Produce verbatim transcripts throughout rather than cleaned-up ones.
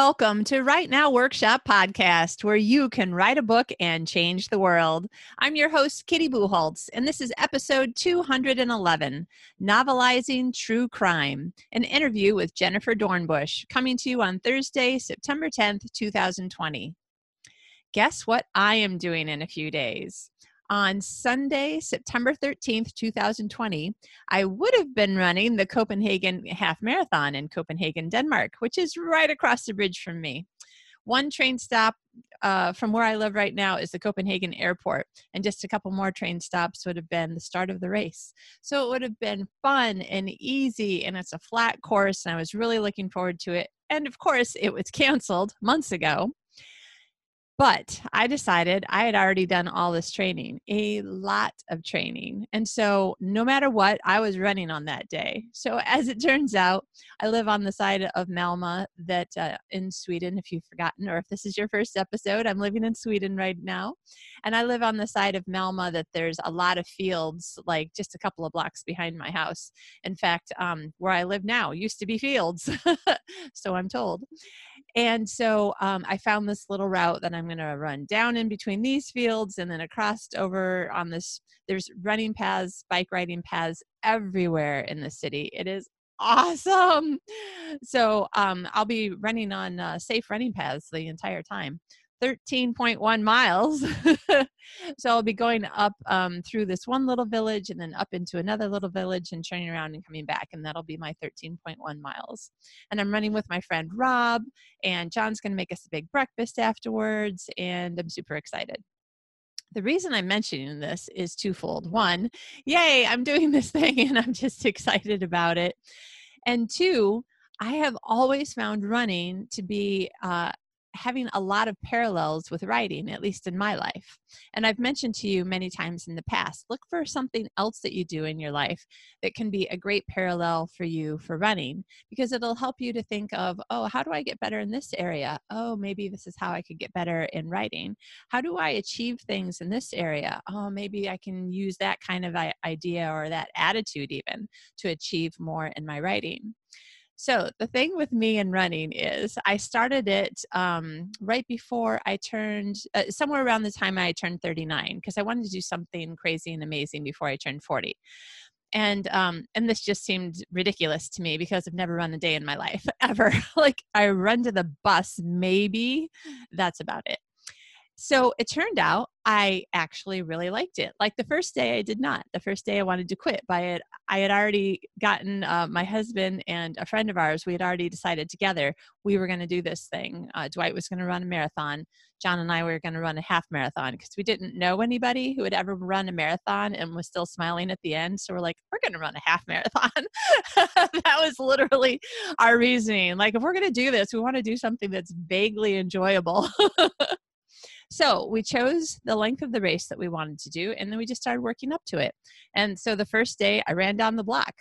Welcome to Right Now Workshop Podcast, where you can write a book and change the world. I'm your host, Kitty Buchholz, and this is episode two hundred eleven, Novelizing True Crime, an interview with Jennifer Dornbush, coming to you on Thursday, September tenth, two thousand twenty. Guess what I am doing in a few days? On Sunday, September thirteenth, two thousand twenty, I would have been running the Copenhagen Half Marathon in Copenhagen, Denmark, which is right across the bridge from me. One train stop uh, from where I live right now is the Copenhagen airport, and just a couple more train stops would have been the start of the race. So it would have been fun and easy, and it's a flat course, and I was really looking forward to it. And of course, it was canceled months ago. But I decided I had already done all this training, a lot of training. And so no matter what, I was running on that day. So as it turns out, I live on the side of Malmö that uh, in Sweden, if you've forgotten, or if this is your first episode, I'm living in Sweden right now. And I live on the side of Malmö that there's a lot of fields, like just a couple of blocks behind my house. In fact, um, where I live now used to be fields, so I'm told. And so um, I found this little route that I'm going to run down in between these fields and then across over on this. There's running paths, bike riding paths everywhere in the city. It is awesome. So um, I'll be running on uh, safe running paths the entire time. thirteen point one miles. So I'll be going up um, through this one little village and then up into another little village and turning around and coming back. And that'll be my thirteen point one miles. And I'm running with my friend Rob, and John's going to make us a big breakfast afterwards. And I'm super excited. The reason I'm mentioning this is twofold. One, yay, I'm doing this thing and I'm just excited about it. And two, I have always found running to be uh, having a lot of parallels with writing, at least in my life. And I've mentioned to you many times in the past, look for something else that you do in your life that can be a great parallel for you for running, because it'll help you to think of, oh, how do I get better in this area? Oh, maybe this is how I could get better in writing. How do I achieve things in this area? Oh, maybe I can use that kind of idea or that attitude even to achieve more in my writing. So the thing with me and running is I started it um, right before I turned, uh, somewhere around the time I turned thirty-nine, because I wanted to do something crazy and amazing before I turned forty. And um, and this just seemed ridiculous to me because I've never run a day in my life, ever. Like, I run to the bus, maybe. That's about it. So it turned out I actually really liked it. Like, the first day I did not. The first day I wanted to quit. By it, I had already gotten uh, my husband and a friend of ours. We had already decided together we were going to do this thing. Uh, Dwight was going to run a marathon. John and I were going to run a half marathon, because we didn't know anybody who had ever run a marathon and was still smiling at the end. So we're like, we're going to run a half marathon. That was literally our reasoning. Like, if we're going to do this, we want to do something that's vaguely enjoyable. So we chose the length of the race that we wanted to do, and then we just started working up to it. And so the first day I ran down the block.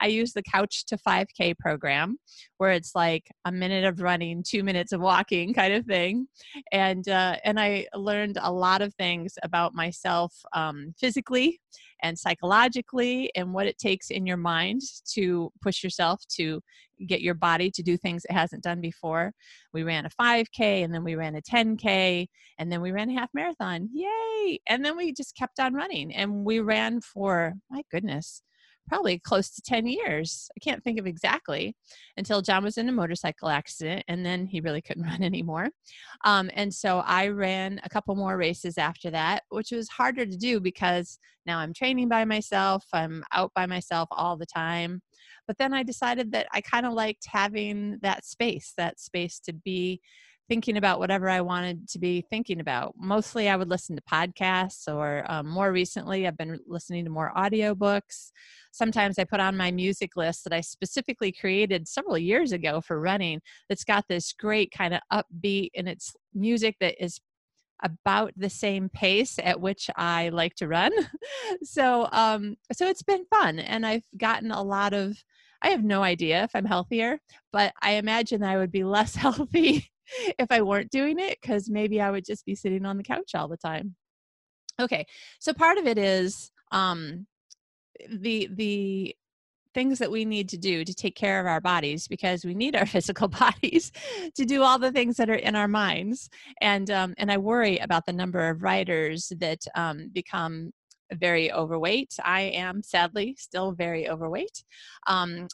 I used the Couch to five K program, where it's like a minute of running, two minutes of walking kind of thing. And, uh, and I learned a lot of things about myself um, physically and psychologically, and what it takes in your mind to push yourself to get your body to do things it hasn't done before. We ran a five K, and then we ran a ten K, and then we ran a half marathon. Yay! And then we just kept on running, and we ran for, my goodness, probably close to ten years. I can't think of exactly, until John was in a motorcycle accident, and then he really couldn't run anymore. Um, and so I ran a couple more races after that, which was harder to do because now I'm training by myself. I'm out by myself all the time. But then I decided that I kind of liked having that space, that space to be thinking about whatever I wanted to be thinking about. Mostly I would listen to podcasts, or um, more recently I've been listening to more audiobooks. Sometimes I put on my music list that I specifically created several years ago for running, that's got this great kind of upbeat, and it's music that is about the same pace at which I like to run. So, um, so it's been fun, and I've gotten a lot of, I have no idea if I'm healthier, but I imagine I would be less healthy if I weren't doing it, because maybe I would just be sitting on the couch all the time. Okay. So part of it is, um, the, the things that we need to do to take care of our bodies, because we need our physical bodies to do all the things that are in our minds. And, um, and I worry about the number of writers that um, become very overweight. I am sadly still very overweight. Um,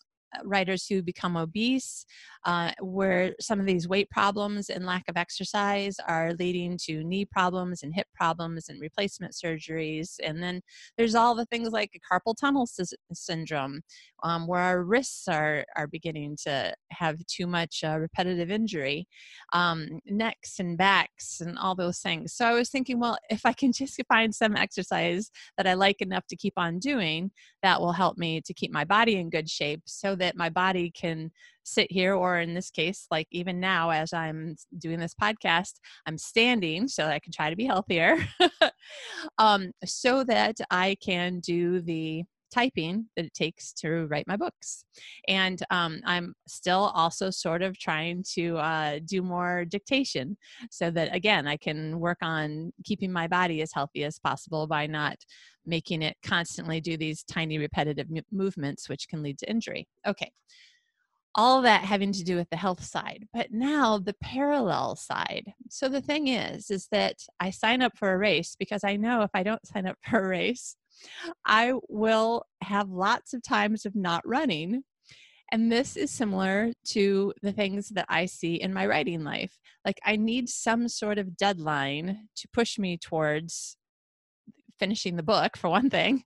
writers who become obese, uh, where some of these weight problems and lack of exercise are leading to knee problems and hip problems and replacement surgeries. And then there's all the things like carpal tunnel sy- syndrome, um, where our wrists are, are beginning to have too much uh, repetitive injury, um, necks and backs and all those things. So I was thinking, well, if I can just find some exercise that I like enough to keep on doing, that will help me to keep my body in good shape so that my body can sit here, or in this case, like even now as I'm doing this podcast, I'm standing so that I can try to be healthier, um, so that I can do the typing that it takes to write my books. And um, I'm still also sort of trying to uh, do more dictation so that, again, I can work on keeping my body as healthy as possible by not making it constantly do these tiny repetitive m- movements, which can lead to injury. Okay. All that having to do with the health side, but now the parallel side. So the thing is, is that I sign up for a race because I know if I don't sign up for a race, I will have lots of times of not running. And this is similar to the things that I see in my writing life. Like I need some sort of deadline to push me towards finishing the book, for one thing,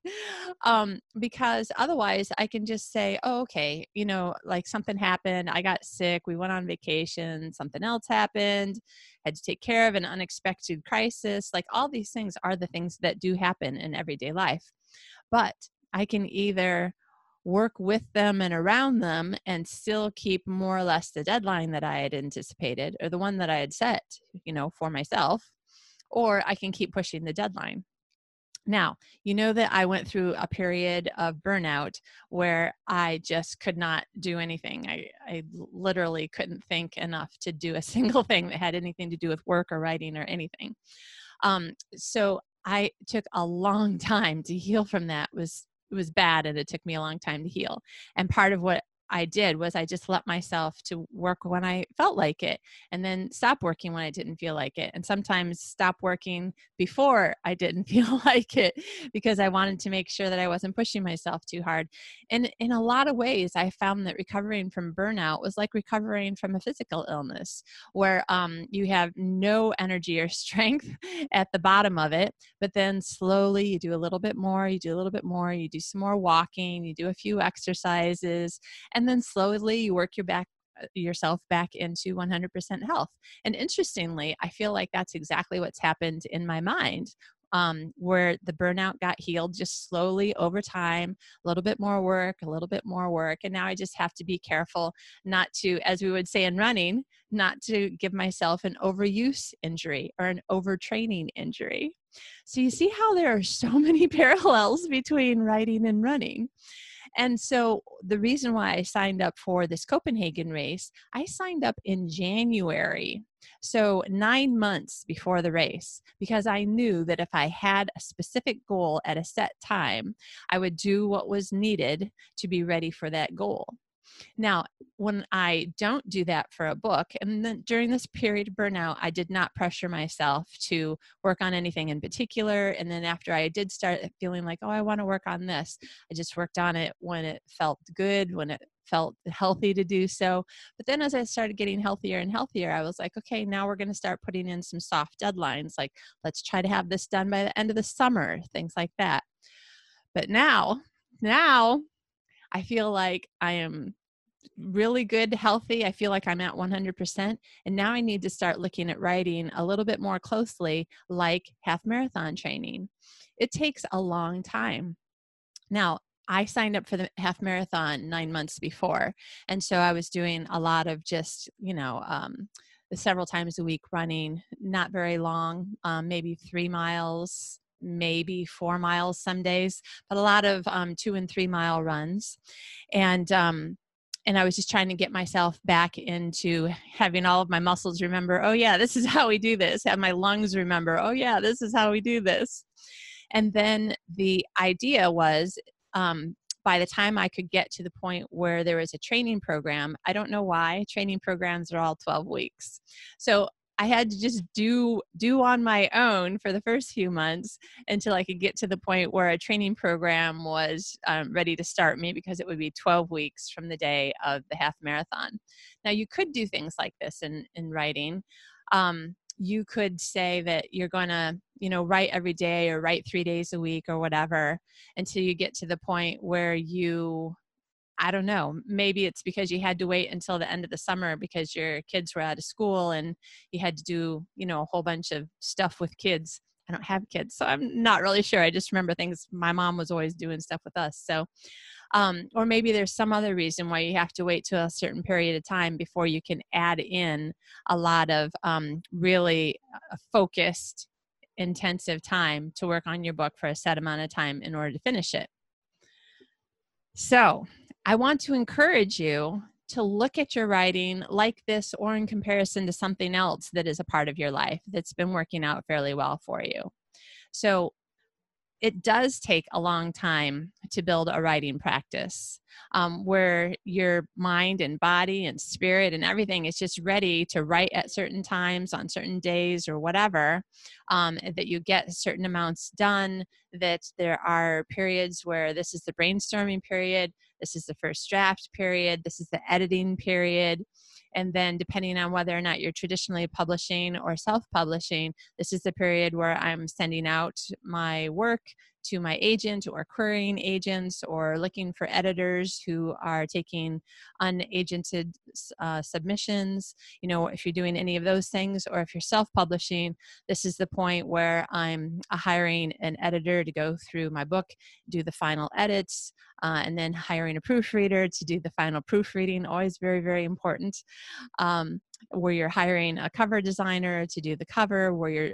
um, because otherwise I can just say, oh, okay, you know, like something happened, I got sick, we went on vacation, something else happened, had to take care of an unexpected crisis. Like all these things are the things that do happen in everyday life, but I can either work with them and around them and still keep more or less the deadline that I had anticipated or the one that I had set, you know, for myself, or I can keep pushing the deadline. Now, you know that I went through a period of burnout where I just could not do anything. I, I literally couldn't think enough to do a single thing that had anything to do with work or writing or anything. Um, so I took a long time to heal from that. It was, it was bad, and it took me a long time to heal. And part of what I did was I just let myself to work when I felt like it, and then stop working when I didn't feel like it, and sometimes stop working before I didn't feel like it, because I wanted to make sure that I wasn't pushing myself too hard. And in a lot of ways, I found that recovering from burnout was like recovering from a physical illness, where um, you have no energy or strength at the bottom of it, but then slowly you do a little bit more, you do a little bit more, you do some more walking, you do a few exercises, and then slowly you work your back, yourself back into one hundred percent health. And interestingly, I feel like that's exactly what's happened in my mind, um, where the burnout got healed just slowly over time, a little bit more work, a little bit more work. And now I just have to be careful not to, as we would say in running, not to give myself an overuse injury or an overtraining injury. So you see how there are so many parallels between writing and running. And so the reason why I signed up for this Copenhagen race, I signed up in January, so nine months before the race, because I knew that if I had a specific goal at a set time, I would do what was needed to be ready for that goal. Now, when I don't do that for a book, and then during this period of burnout, I did not pressure myself to work on anything in particular. And then after I did start feeling like, oh, I want to work on this, I just worked on it when it felt good, when it felt healthy to do so. But then as I started getting healthier and healthier, I was like, okay, now we're going to start putting in some soft deadlines. Like, let's try to have this done by the end of the summer, things like that. But now, now, I feel like I am really good, healthy. I feel like I'm at one hundred percent. And now I need to start looking at writing a little bit more closely, like half marathon training. It takes a long time. Now, I signed up for the half marathon nine months before. And so I was doing a lot of just, you know, um, several times a week running, not very long, um, maybe three miles. Maybe four miles some days, but a lot of um, two and three mile runs. And, um, and I was just trying to get myself back into having all of my muscles remember, oh yeah, this is how we do this. Have my lungs remember, oh yeah, this is how we do this. And then the idea was um, by the time I could get to the point where there was a training program, I don't know why, training programs are all twelve weeks. So I had to just do do on my own for the first few months until I could get to the point where a training program was um, ready to start me, because it would be twelve weeks from the day of the half marathon. Now, you could do things like this in, in writing. Um, you could say that you're going to, you know, write every day or write three days a week or whatever until you get to the point where you... I don't know, maybe it's because you had to wait until the end of the summer because your kids were out of school and you had to do, you know, a whole bunch of stuff with kids. I don't have kids, so I'm not really sure. I just remember things. My mom was always doing stuff with us. So, um, or maybe there's some other reason why you have to wait to a certain period of time before you can add in a lot of um, really focused, intensive time to work on your book for a set amount of time in order to finish it. So, I want to encourage you to look at your writing like this, or in comparison to something else that is a part of your life that's been working out fairly well for you. So it does take a long time to build a writing practice um, where your mind and body and spirit and everything is just ready to write at certain times on certain days or whatever, um, that you get certain amounts done, that there are periods where this is the brainstorming period, this is the first draft period, this is the editing period. And then depending on whether or not you're traditionally publishing or self-publishing, this is the period where I'm sending out my work to my agent or querying agents or looking for editors who are taking unagented uh, submissions. You know, if you're doing any of those things, or if you're self-publishing, this is the point where I'm hiring an editor to go through my book, do the final edits, uh, and then hiring a proofreader to do the final proofreading, always very, very important. Um, where you're hiring a cover designer to do the cover, where you're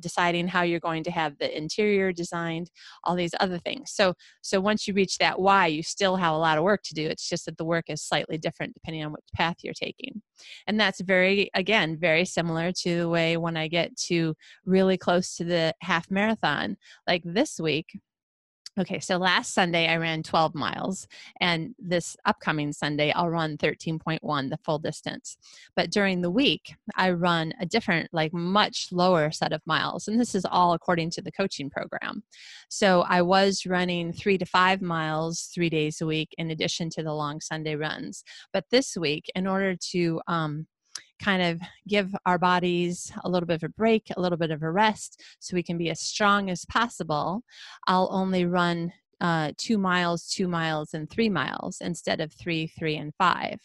deciding how you're going to have the interior designed, all these other things. So, so once you reach that why, you still have a lot of work to do. It's just that the work is slightly different depending on which path you're taking. And that's very, again, very similar to the way when I get to really close to the half marathon, like this week. Okay, so last Sunday I ran twelve miles, and this upcoming Sunday I'll run thirteen point one, the full distance. But during the week, I run a different, like much lower set of miles, and this is all according to the coaching program. So I was running three to five miles three days a week in addition to the long Sunday runs. But this week, in order to um, kind of give our bodies a little bit of a break, a little bit of a rest, so we can be as strong as possible, I'll only run uh, two miles, two miles, and three miles instead of three, three, and five.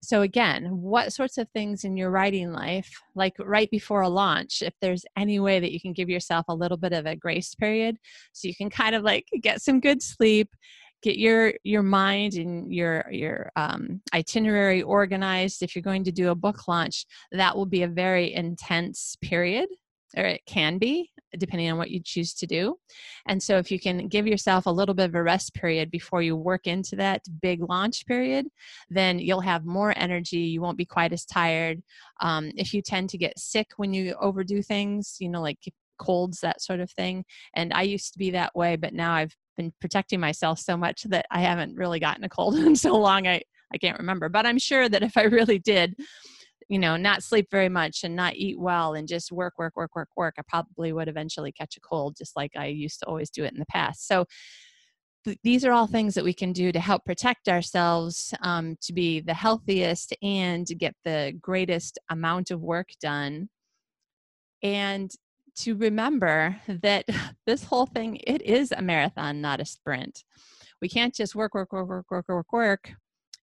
So again, what sorts of things in your writing life, like right before a launch, if there's any way that you can give yourself a little bit of a grace period so you can kind of like get some good sleep, get your your mind and your, your um, itinerary organized. If you're going to do a book launch, that will be a very intense period, or it can be, depending on what you choose to do. And so if you can give yourself a little bit of a rest period before you work into that big launch period, then you'll have more energy. You won't be quite as tired. Um, if you tend to get sick when you overdo things, you know, like colds, that sort of thing. And I used to be that way, but now I've been protecting myself so much that I haven't really gotten a cold in so long, I, I can't remember. But I'm sure that if I really did, you know, not sleep very much and not eat well and just work, work, work, work, work, I probably would eventually catch a cold, just like I used to always do it in the past. So th- these are all things that we can do to help protect ourselves um, to be the healthiest and get the greatest amount of work done. And to remember that this whole thing, it is a marathon, not a sprint. We can't just work, work, work, work, work, work, work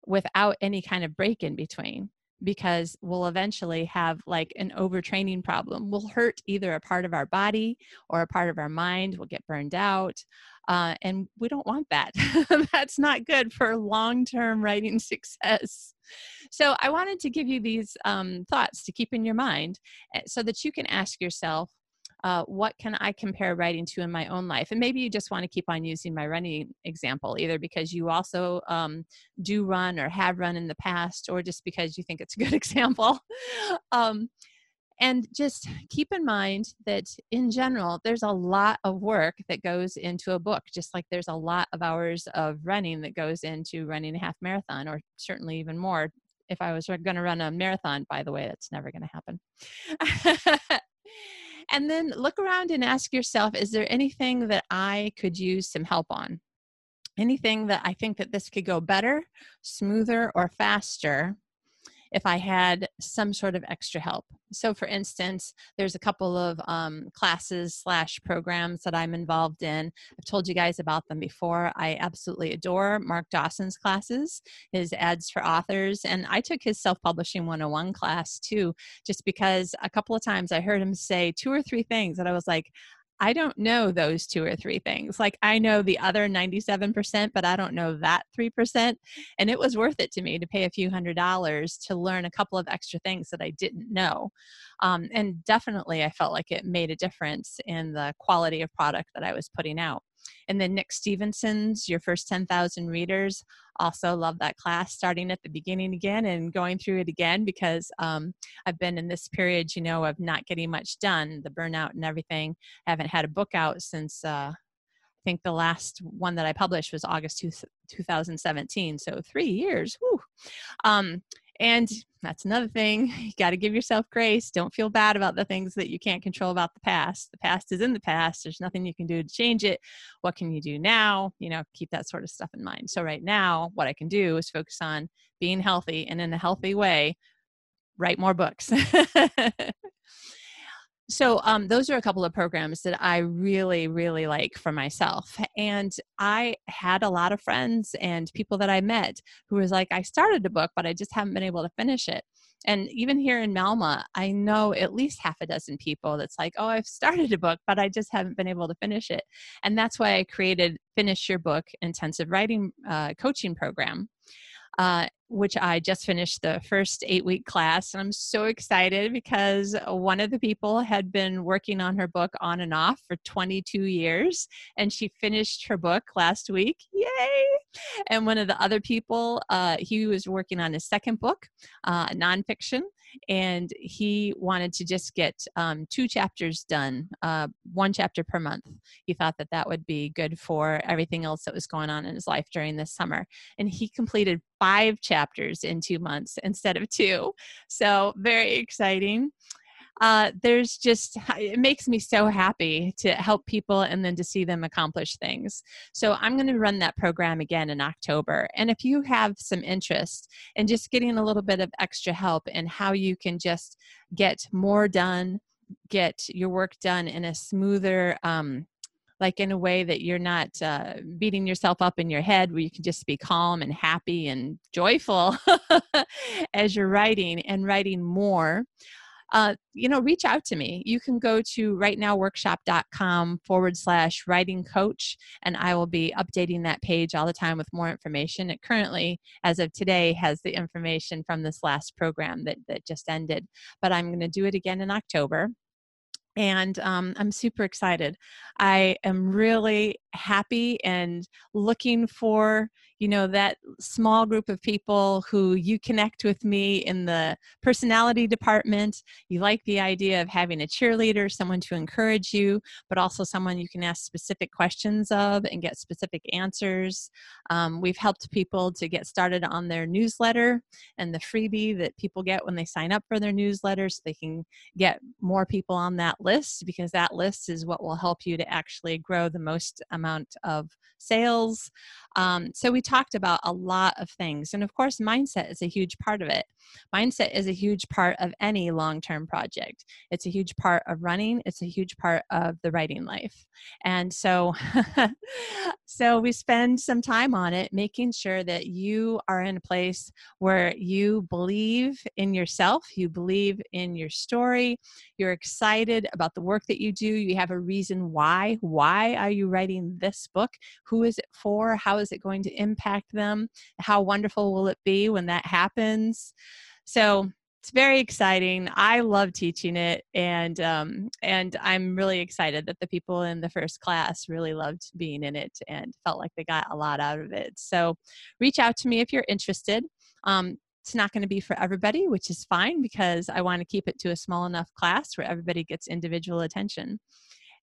without any kind of break in between, because we'll eventually have like an overtraining problem. We'll hurt either a part of our body or a part of our mind. We'll get burned out. Uh, and we don't want that. That's not good for long-term writing success. So I wanted to give you these um, thoughts to keep in your mind so that you can ask yourself, Uh, what can I compare writing to in my own life? And maybe you just want to keep on using my running example, either because you also um, do run or have run in the past, or just because you think it's a good example. um, And just keep in mind that in general, there's a lot of work that goes into a book, just like there's a lot of hours of running that goes into running a half marathon, or certainly even more. If I was going to run a marathon, by the way, that's never going to happen. And then look around and ask yourself, is there anything that I could use some help on? Anything that I think that this could go better, smoother, or faster if I had some sort of extra help. So for instance, there's a couple of um, classes slash programs that I'm involved in. I've told you guys about them before. I absolutely adore Mark Dawson's classes, his Ads for Authors. And I took his Self-Publishing one oh one class too, just because a couple of times I heard him say two or three things that I was like, I don't know those two or three things. Like, I know the other ninety-seven percent, but I don't know that three percent. And it was worth it to me to pay a few hundred dollars to learn a couple of extra things that I didn't know. Um, and definitely I felt like it made a difference in the quality of product that I was putting out. And then Nick Stevenson's Your First ten thousand Readers. Also love that class, starting at the beginning again and going through it again, because um, I've been in this period, you know, of not getting much done, the burnout and everything. I haven't had a book out since, uh, I think the last one that I published was August two thousand seventeen. So three years. Whew. Um, and that's another thing. You got to give yourself grace. Don't feel bad about the things that you can't control about the past. The past is in the past. There's nothing you can do to change it. What can you do now? You know, keep that sort of stuff in mind. So right now, what I can do is focus on being healthy, and in a healthy way, write more books. So um, those are a couple of programs that I really, really like for myself. And I had a lot of friends and people that I met who was like, I started a book, but I just haven't been able to finish it. And even here in Malmö, I know at least half a dozen people that's like, oh, I've started a book, but I just haven't been able to finish it. And that's why I created Finish Your Book Intensive Writing uh, Coaching Program. Uh, which I just finished the first eight-week class. And I'm so excited because one of the people had been working on her book on and off for twenty-two years, and she finished her book last week. Yay! And one of the other people, uh, he was working on his second book, uh, nonfiction, and he wanted to just get um, two chapters done, uh, one chapter per month. He thought that that would be good for everything else that was going on in his life during this summer. And he completed five chapters in two months instead of two. So very exciting. Uh, there's just, it makes me so happy to help people and then to see them accomplish things. So I'm going to run that program again in October. And if you have some interest in just getting a little bit of extra help in how you can just get more done, get your work done in a smoother, um, like in a way that you're not uh, beating yourself up in your head, where you can just be calm and happy and joyful as you're writing and writing more. Uh, you know, reach out to me. You can go to rightnowworkshop.com forward slash writing coach, and I will be updating that page all the time with more information. It currently, as of today, has the information from this last program that, that just ended, but I'm going to do it again in October. And um, I'm super excited. I am really happy and looking for, you know, that small group of people who you connect with me in the personality department. You like the idea of having a cheerleader, someone to encourage you, but also someone you can ask specific questions of and get specific answers. Um, we've helped people to get started on their newsletter and the freebie that people get when they sign up for their newsletter, so they can get more people on that list. list because that list is what will help you to actually grow the most amount of sales. Um, so we talked about a lot of things. And of course, mindset is a huge part of it. Mindset is a huge part of any long-term project. It's a huge part of running. It's a huge part of the writing life. And so, so we spend some time on it, making sure that you are in a place where you believe in yourself, you believe in your story, you're excited about the work that you do, you have a reason why. Why are you writing this book? Who is it for? How is it going to impact them? How wonderful will it be when that happens? So it's very exciting. I love teaching it, and um, and I'm really excited that the people in the first class really loved being in it and felt like they got a lot out of it. So reach out to me if you're interested. Um, It's not going to be for everybody, which is fine because I want to keep it to a small enough class where everybody gets individual attention.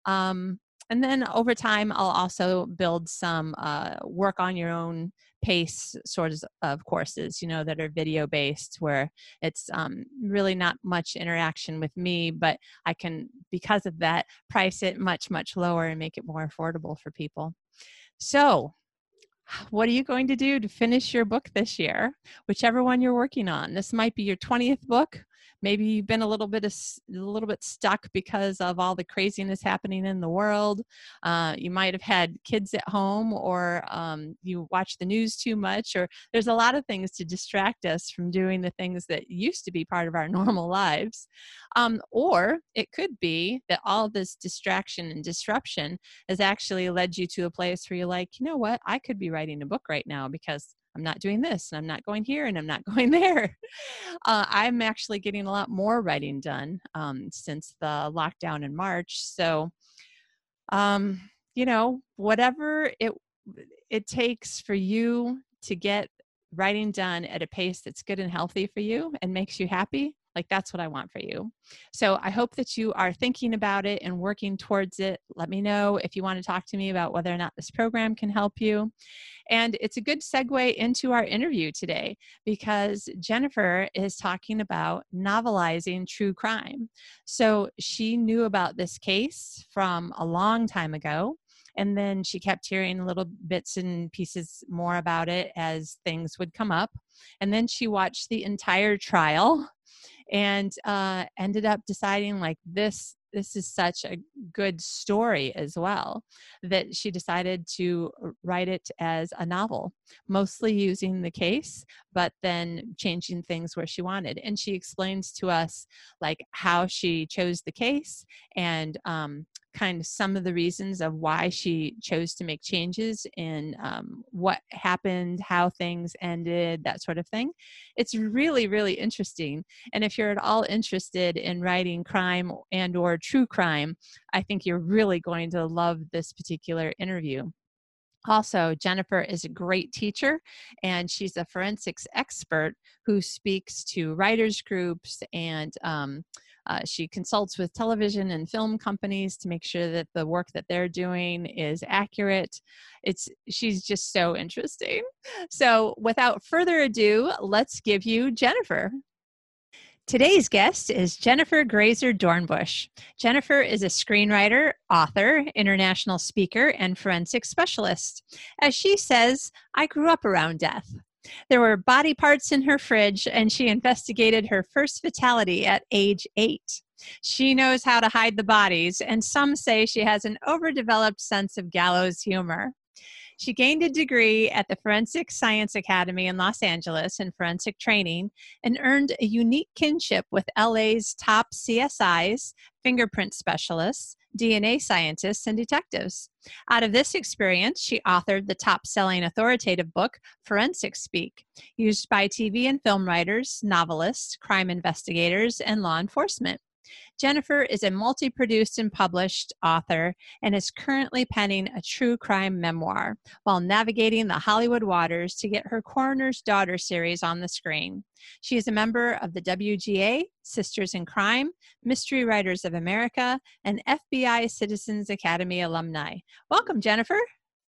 Um, and then over time, I'll also build some uh, work on your own pace sorts of courses, you know, that are video based where it's um, really not much interaction with me, but I can, because of that, price it much, much lower and make it more affordable for people. So what are you going to do to finish your book this year? Whichever one you're working on. This might be your twentieth book. Maybe you've been a little bit, a little bit stuck because of all the craziness happening in the world. Uh, you might have had kids at home, or um, you watch the news too much, or there's a lot of things to distract us from doing the things that used to be part of our normal lives. Um, or it could be that all this distraction and disruption has actually led you to a place where you're like, you know what, I could be writing a book right now because I'm not doing this, and I'm not going here, and I'm not going there. Uh, I'm actually getting a lot more writing done um, since the lockdown in March. So, um, you know, whatever it it takes for you to get writing done at a pace that's good and healthy for you and makes you happy, like that's what I want for you. So I hope that you are thinking about it and working towards it. Let me know if you want to talk to me about whether or not this program can help you. And it's a good segue into our interview today because Jennifer is talking about novelizing true crime. So she knew about this case from a long time ago. And then she kept hearing little bits and pieces more about it as things would come up. And then she watched the entire trial and uh, ended up deciding like this, this is such a good story as well, that she decided to write it as a novel, mostly using the case, but then changing things where she wanted. And she explains to us like how she chose the case and um, kind of some of the reasons of why she chose to make changes in um, what happened, how things ended, that sort of thing. It's really, really interesting. And if you're at all interested in writing crime and or true crime, I think you're really going to love this particular interview. Also, Jennifer is a great teacher, and she's a forensics expert who speaks to writers groups, and um, uh, she consults with television and film companies to make sure that the work that they're doing is accurate. It's, she's just so interesting. So without further ado, let's give you Jennifer. Today's guest is Jennifer Grazer Dornbush. Jennifer is a screenwriter, author, international speaker, and forensic specialist. As she says, I grew up around death. There were body parts in her fridge, and she investigated her first fatality at age eight. She knows how to hide the bodies, and some say she has an overdeveloped sense of gallows humor. She gained a degree at the Forensic Science Academy in Los Angeles in forensic training and earned a unique kinship with L A's top C S Is, fingerprint specialists, D N A scientists, and detectives. Out of this experience, she authored the top-selling authoritative book, Forensic Speak, used by T V and film writers, novelists, crime investigators, and law enforcement. Jennifer is a multi-produced and published author and is currently penning a true crime memoir while navigating the Hollywood waters to get her Coroner's Daughter series on the screen. She is a member of the W G A, Sisters in Crime, Mystery Writers of America, and F B I Citizens Academy alumni. Welcome, Jennifer.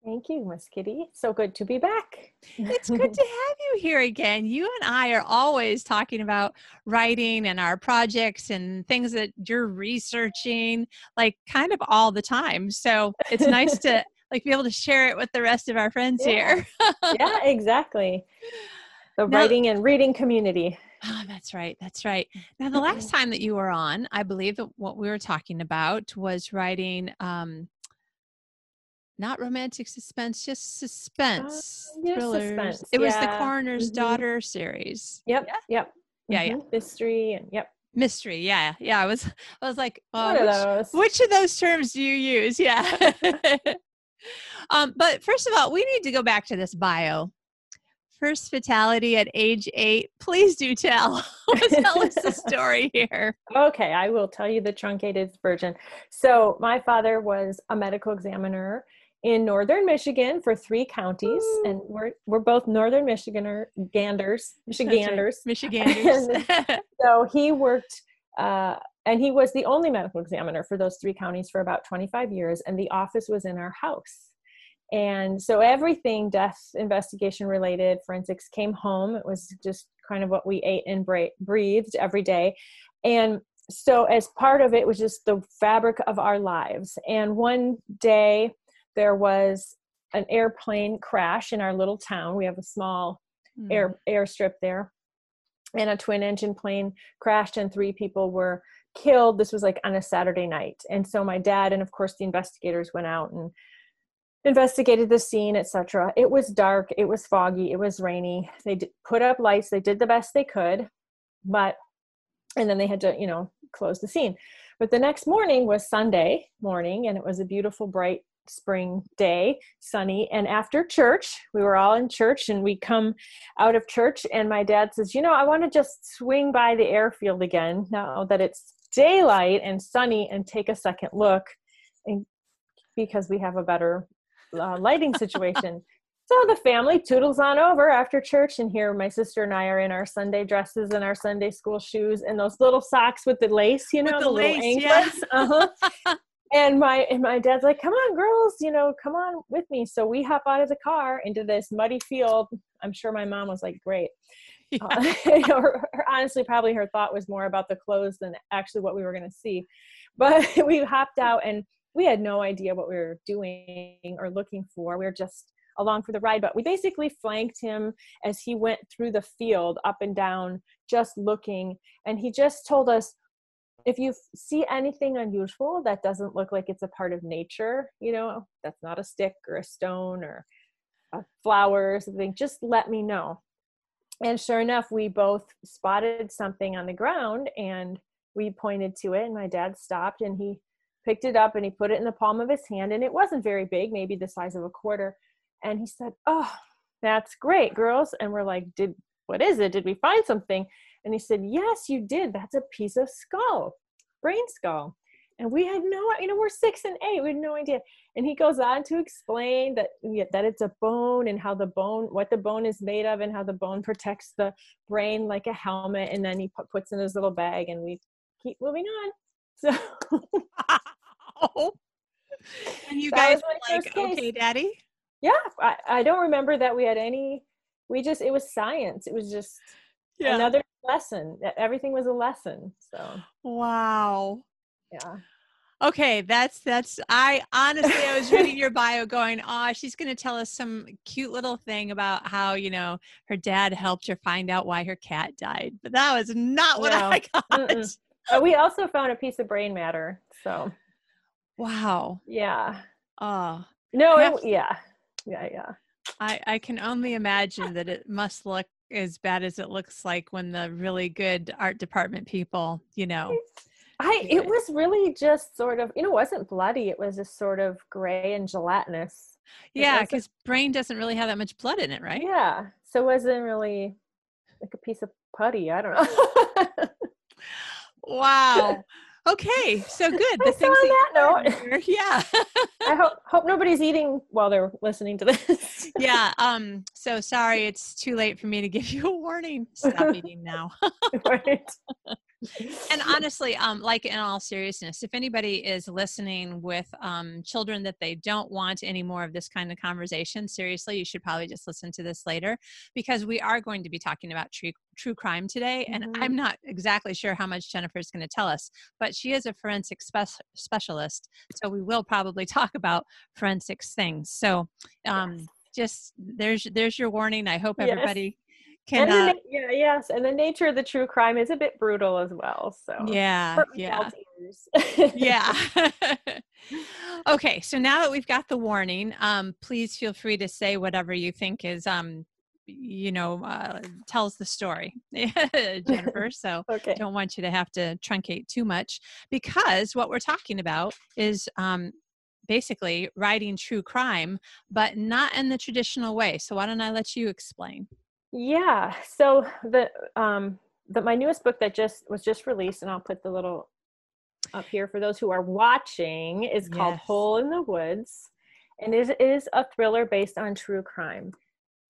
Thank you, Miss Kitty. So good to be back. It's good to have you here again. You and I are always talking about writing and our projects and things that you're researching, like kind of all the time. So it's nice to like be able to share it with the rest of our friends yeah. here. Yeah, exactly. The now, writing and reading community. Oh, that's right. That's right. Now, the last time that you were on, I believe that what we were talking about was writing um, not romantic suspense, just suspense. Uh, yeah, suspense. It yeah. was the Coroner's mm-hmm. Daughter series. Yep. Yeah. Yep. Yeah. Mm-hmm. Yeah. Mystery. And, yep. Mystery. Yeah. Yeah. I was, I was like, oh, which, which of those terms do you use? Yeah. um, but first of all, we need to go back to this bio. First fatality at age eight. Please do tell. Tell us the story here. Okay, I will tell you the truncated version. So my father was a medical examiner in Northern Michigan for three counties. Ooh. And we're, we're both Northern Michiganer, Ganders, Michiganders. Right. Michiganders. So he worked, uh, and he was the only medical examiner for those three counties for about twenty-five years. And the office was in our house. And so everything death investigation related, forensics came home. It was just kind of what we ate and bra- breathed every day. And so as part of it was just the fabric of our lives. And one day there was an airplane crash in our little town. We have a small mm. air airstrip there, and a twin engine plane crashed and three people were killed. This was like on a Saturday night. And so my dad and of course the investigators went out and investigated the scene, et cetera. It was dark, it was foggy, it was rainy. They did put up lights, they did the best they could, but, and then they had to, you know, close the scene. But the next morning was Sunday morning, and it was a beautiful, bright spring day, sunny. And after church, we were all in church, and we come out of church, and my dad says, you know, I want to just swing by the airfield again now that it's daylight and sunny and take a second look, and because we have a better Uh, lighting situation. So the family toodles on over after church, and here my sister and I are in our Sunday dresses and our Sunday school shoes and those little socks with the lace, you know, with the, the lace, little anklets. Yeah. uh-huh. And my and my dad's like, "Come on, girls, you know, come on with me." So we hop out of the car into this muddy field. I'm sure my mom was like, "Great." Yeah. Uh, or, or honestly, probably her thought was more about the clothes than actually what we were going to see. But we hopped out, and we had no idea what we were doing or looking for. We were just along for the ride, but we basically flanked him as he went through the field up and down, just looking. And he just told us, if you see anything unusual that doesn't look like it's a part of nature, you know, that's not a stick or a stone or a flower or something, just let me know. And sure enough, we both spotted something on the ground, and we pointed to it, and my dad stopped, and he picked it up and he put it in the palm of his hand, and it wasn't very big, maybe the size of a quarter. And he said, "Oh, that's great, girls." And we're like, "Did, what is it? Did we find something?" And he said, "Yes, you did. That's a piece of skull, brain skull." And we had no, you know, we're six and eight. We had no idea. And he goes on to explain that, that it's a bone, and how the bone, what the bone is made of, and how the bone protects the brain like a helmet. And then he p- puts in his little bag, and we keep moving on. So and you guys were like, "Okay, Daddy." Yeah. I, I don't remember that we had any, we just, it was science. It was just yeah. another lesson. Everything was a lesson. So. Wow. Yeah. Okay. That's, that's, I honestly, I was reading your bio going, "Oh, she's going to tell us some cute little thing about how, you know, her dad helped her find out why her cat died." But that was not what no. I got. Mm-mm. But we also found a piece of brain matter. So. Wow. Yeah. Oh, no. It, yeah. Yeah. Yeah. I, I can only imagine that it must look as bad as it looks like when the really good art department people, you know, I, it was really just sort of, you know, it wasn't bloody. It was just sort of gray and gelatinous. Yeah. 'Cause brain doesn't really have that much blood in it. Right. Yeah. So it wasn't really like a piece of putty. I don't know. Wow. Okay. So good. The I things on that note. Yeah. I hope, hope nobody's eating while they're listening to this. Yeah. Um, so sorry, it's too late for me to give you a warning. Stop eating now. Right. And honestly, um, like in all seriousness, if anybody is listening with um, children that they don't want any more of this kind of conversation, seriously, you should probably just listen to this later, because we are going to be talking about true true crime today. And mm-hmm. I'm not exactly sure how much Jennifer's going to tell us, but she is a forensic spe- specialist. So we will probably talk about forensics things. So um, yes. just there's, there's your warning. I hope everybody yes. can. And uh, the, yeah, yes. And the nature of the true crime is a bit brutal as well. So yeah. For yeah. yeah. Okay. So now that we've got the warning, um, please feel free to say whatever you think is, um, you know, uh, tells the story, Jennifer. So okay. Don't want you to have to truncate too much, because what we're talking about is um, basically writing true crime, but not in the traditional way. So why don't I let you explain? Yeah. So the, um, the, my newest book that just was just released, and I'll put the little up here for those who are watching, is called yes. Hole in the Woods. and it is a thriller based on true crime.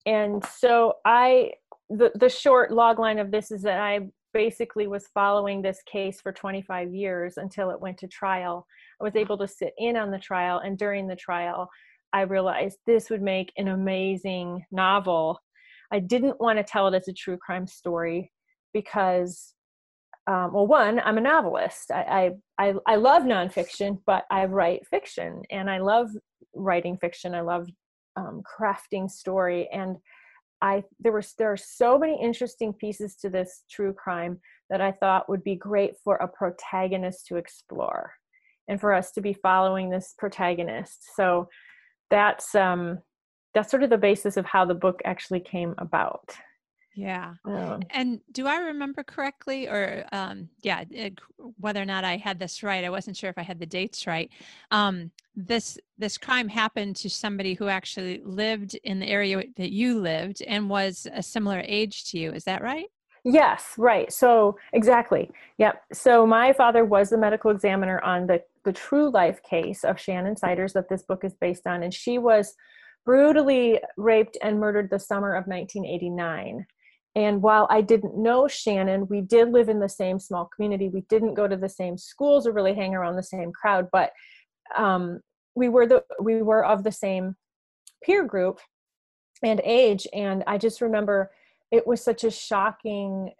And so I, the, the short log line of this is that I basically was following this case for twenty-five years until it went to trial. I was able to sit in on the trial, and during the trial, I realized this would make an amazing novel. I didn't want to tell it as a true crime story because, um, well, one, I'm a novelist. I, I, I, I love nonfiction, but I write fiction, and I love writing fiction. I love um, crafting story. And I, there were, there are so many interesting pieces to this true crime that I thought would be great for a protagonist to explore and for us to be following this protagonist. So that's, um, that's sort of the basis of how the book actually came about. Yeah. Um, and do I remember correctly, or, um, yeah, it, whether or not I had this right, I wasn't sure if I had the dates right. Um, this, this crime happened to somebody who actually lived in the area that you lived and was a similar age to you. Is that right? Yes. Right. So exactly. Yep. So my father was the medical examiner on the, the true life case of Shannon Siders that this book is based on. And she was brutally raped and murdered the summer of nineteen eighty-nine. And while I didn't know Shannon, we did live in the same small community. We didn't go to the same schools or really hang around the same crowd, but um, we were the we were of the same peer group and age. And I just remember it was such a shocking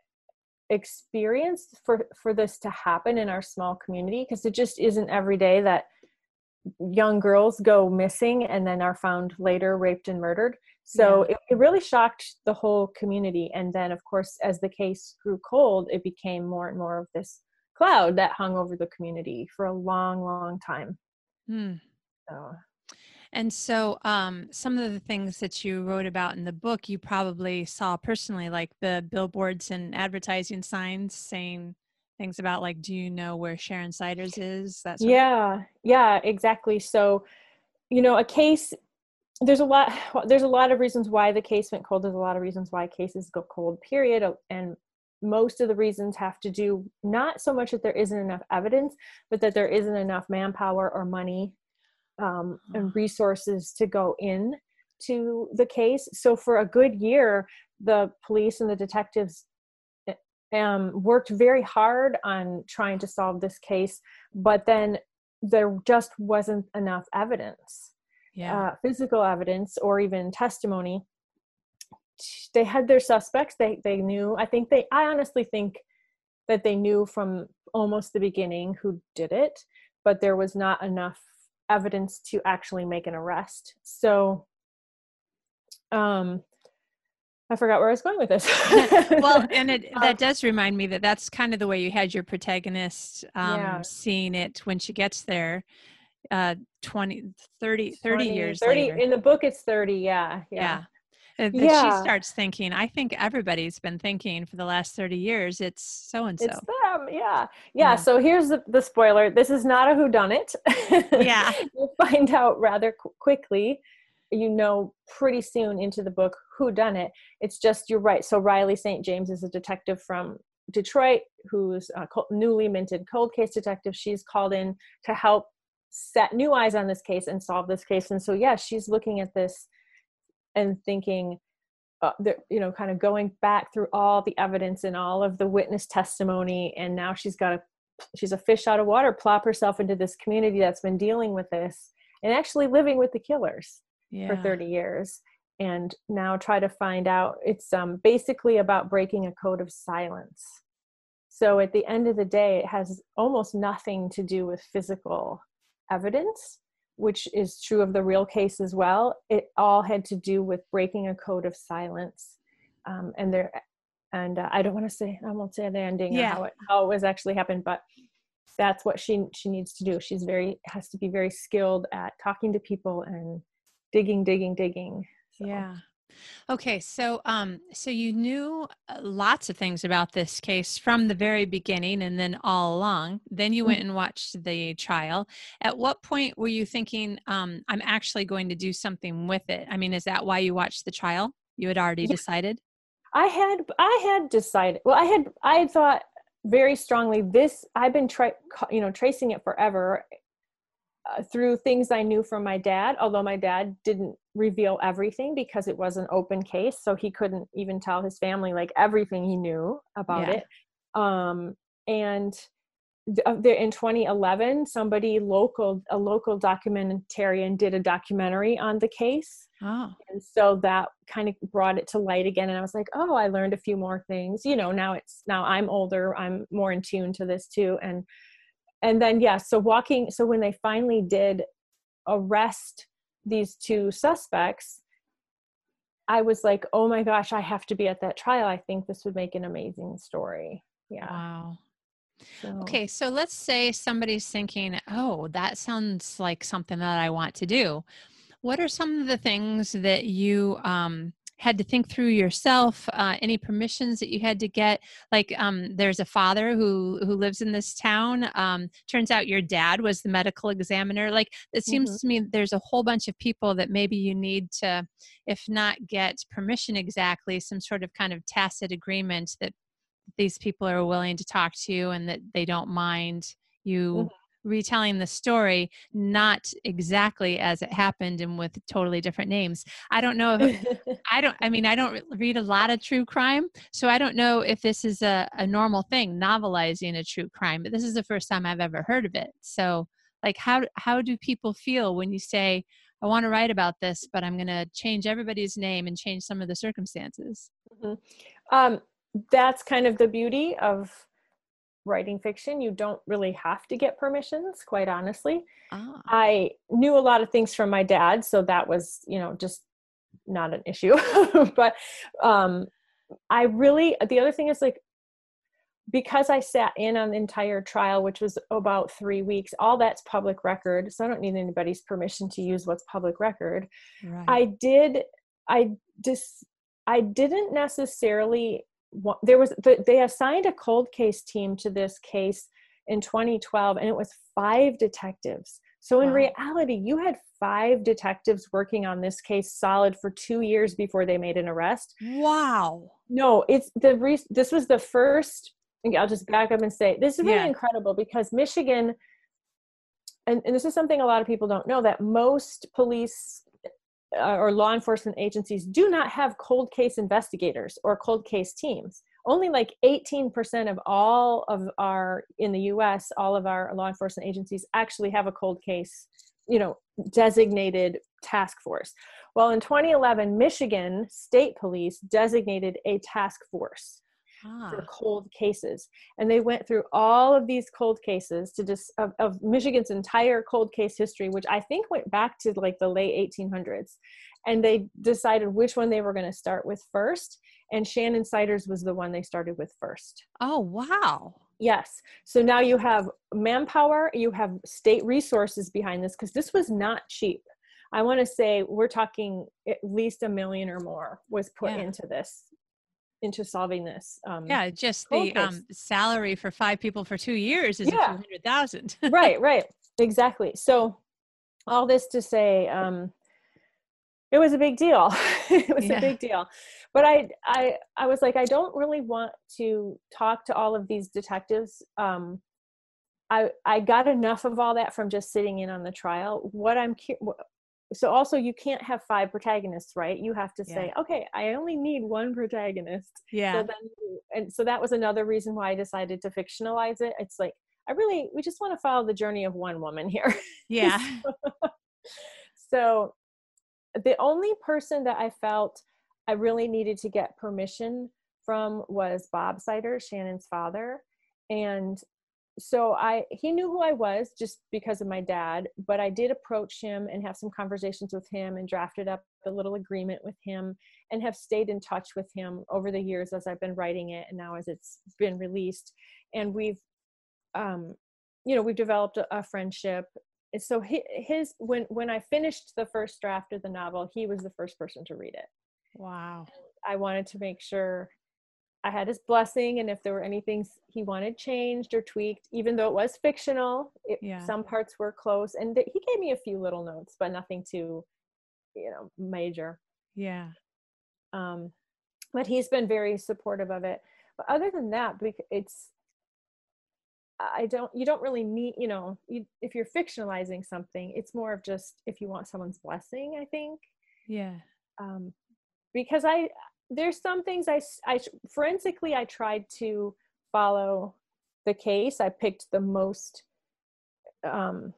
experience for, for this to happen in our small community, because it just isn't every day that young girls go missing and then are found later raped and murdered. So yeah. it, it really shocked the whole community. And then, of course, as the case grew cold, it became more and more of this cloud that hung over the community for a long, long time. Hmm. So. And so um, some of the things that you wrote about in the book, you probably saw personally, like the billboards and advertising signs saying things about, like, do you know where Sharon Siders is? That's yeah, yeah, exactly. So, you know, a case, there's a lot, there's a lot of reasons why the case went cold. There's a lot of reasons why cases go cold, period. And most of the reasons have to do not so much that there isn't enough evidence, but that there isn't enough manpower or money um, and resources to go in to the case. So for a good year, the police and the detectives Um, worked very hard on trying to solve this case, but then there just wasn't enough evidence, yeah. uh, physical evidence or even testimony. They had their suspects. They they knew. I think they. I honestly think that they knew from almost the beginning who did it, but there was not enough evidence to actually make an arrest. So, um. I forgot where I was going with this. Well, and it, that does remind me that that's kind of the way you had your protagonist um, yeah. seeing it when she gets there, uh, twenty, thirty, thirty, thirty years thirty, later. In the book, it's thirty. Yeah. Yeah. yeah. And yeah. She starts thinking, I think everybody's been thinking for the last thirty years, it's so-and-so. It's them. Yeah. Yeah. yeah. So here's the, the spoiler. This is not a whodunit. Yeah. You'll find out rather qu- quickly. You know, pretty soon into the book, who done it. It's just, you're right. So Riley Saint James is a detective from Detroit who's a newly minted cold case detective. She's called in to help set new eyes on this case and solve this case. And so, yeah, she's looking at this and thinking, uh, you know, kind of going back through all the evidence and all of the witness testimony. And now she's got a, she's a fish out of water, plop herself into this community that's been dealing with this and actually living with the killers. Yeah. For thirty years, and now try to find out. It's um, basically about breaking a code of silence. So at the end of the day, it has almost nothing to do with physical evidence, which is true of the real case as well. It all had to do with breaking a code of silence. Um, and there, and uh, I don't want to say, I won't say the ending yeah. or how it, how it was actually happened, but that's what she she needs to do. She's very, has to be very skilled at talking to people and digging, digging, digging. So. Yeah. Okay. So, um, so you knew lots of things about this case from the very beginning and then all along, then you went and watched the trial. At what point were you thinking, um, I'm actually going to do something with it? I mean, is that why you watched the trial? You had already yeah. decided? I had, I had decided, well, I had, I had thought very strongly this, I've been, tra- you know, tracing it forever. uh, through things I knew from my dad, although my dad didn't reveal everything because it was an open case. So he couldn't even tell his family like everything he knew about yeah. it. Um, and in twenty eleven, somebody local, a local documentarian did a documentary on the case. Oh. And so that kind of brought it to light again. And I was like, oh, I learned a few more things, you know, now it's, now I'm older, I'm more in tune to this too. And, and then, yeah, so walking, so when they finally did arrest these two suspects, I was like, oh my gosh, I have to be at that trial. I think this would make an amazing story. Yeah. Wow. So. Okay, so let's say somebody's thinking, oh, that sounds like something that I want to do. What are some of the things that you um, had to think through yourself? Uh, any permissions that you had to get? Like um, there's a father who, who lives in this town. Um, turns out your dad was the medical examiner. Like it seems mm-hmm. to me there's a whole bunch of people that maybe you need to, if not get permission exactly, some sort of kind of tacit agreement that these people are willing to talk to you and that they don't mind you mm-hmm. retelling the story, not exactly as it happened and with totally different names. I don't know. If, I don't, I mean, I don't read a lot of true crime, so I don't know if this is a, a normal thing, novelizing a true crime, but this is the first time I've ever heard of it. So like, how, how do people feel when you say, I want to write about this, but I'm going to change everybody's name and change some of the circumstances? Mm-hmm. Um, That's kind of the beauty of writing fiction. You don't really have to get permissions, quite honestly. Ah. I knew a lot of things from my dad, so that was, you know, just not an issue. But um, I really, the other thing is like, because I sat in on the entire trial, which was about three weeks, all that's public record. So I don't need anybody's permission to use what's public record. Right. I did, I just, I didn't necessarily there was, they assigned a cold case team to this case in twenty twelve, and it was five detectives. So in wow. reality, you had five detectives working on this case solid for two years before they made an arrest. Wow. No, it's the, re- this was the first, I'll just back up and say, this is really yeah. incredible because Michigan, and, and this is something a lot of people don't know, that most police or law enforcement agencies do not have cold case investigators or cold case teams. Only like eighteen percent of all of our, in the U S, all of our law enforcement agencies actually have a cold case, you know, designated task force. Well, in twenty eleven, Michigan State Police designated a task force ah. for cold cases. And they went through all of these cold cases to just of, of Michigan's entire cold case history, which I think went back to like the late eighteen hundreds. And they decided which one they were going to start with first. And Shannon Siders was the one they started with first. Oh, wow. Yes. So now you have manpower, you have state resources behind this, because this was not cheap. I want to say we're talking at least a million or more was put yeah. into this. into solving this. Um, yeah, just the um, salary for five people for two years is yeah. two hundred thousand. Right, right. Exactly. So all this to say, um, it was a big deal. It was yeah. a big deal. But I, I, I was like, I don't really want to talk to all of these detectives. Um, I, I got enough of all that from just sitting in on the trial. What I'm cu- So also you can't have five protagonists, right? You have to say, yeah. okay, I only need one protagonist. Yeah. So then, and so that was another reason why I decided to fictionalize it. It's like, I really, we just want to follow the journey of one woman here. Yeah. so, so the only person that I felt I really needed to get permission from was Bob Sider, Shannon's father. And So I, he knew who I was just because of my dad, but I did approach him and have some conversations with him and drafted up a little agreement with him and have stayed in touch with him over the years as I've been writing it and now as it's been released. And we've, um, you know, we've developed a, a friendship. And so his, his, when, when I finished the first draft of the novel, he was the first person to read it. Wow. I wanted to make sure I had his blessing, and if there were any things he wanted changed or tweaked, even though it was fictional, it, yeah. some parts were close, and th- he gave me a few little notes, but nothing too, you know, major. Yeah. Um, but he's been very supportive of it. But other than that, it's I don't, you don't really need, you know, you, if you're fictionalizing something, it's more of just if you want someone's blessing, I think. Yeah. Um, because I, there's some things I, I, forensically, I tried to follow the case. I picked the most, um,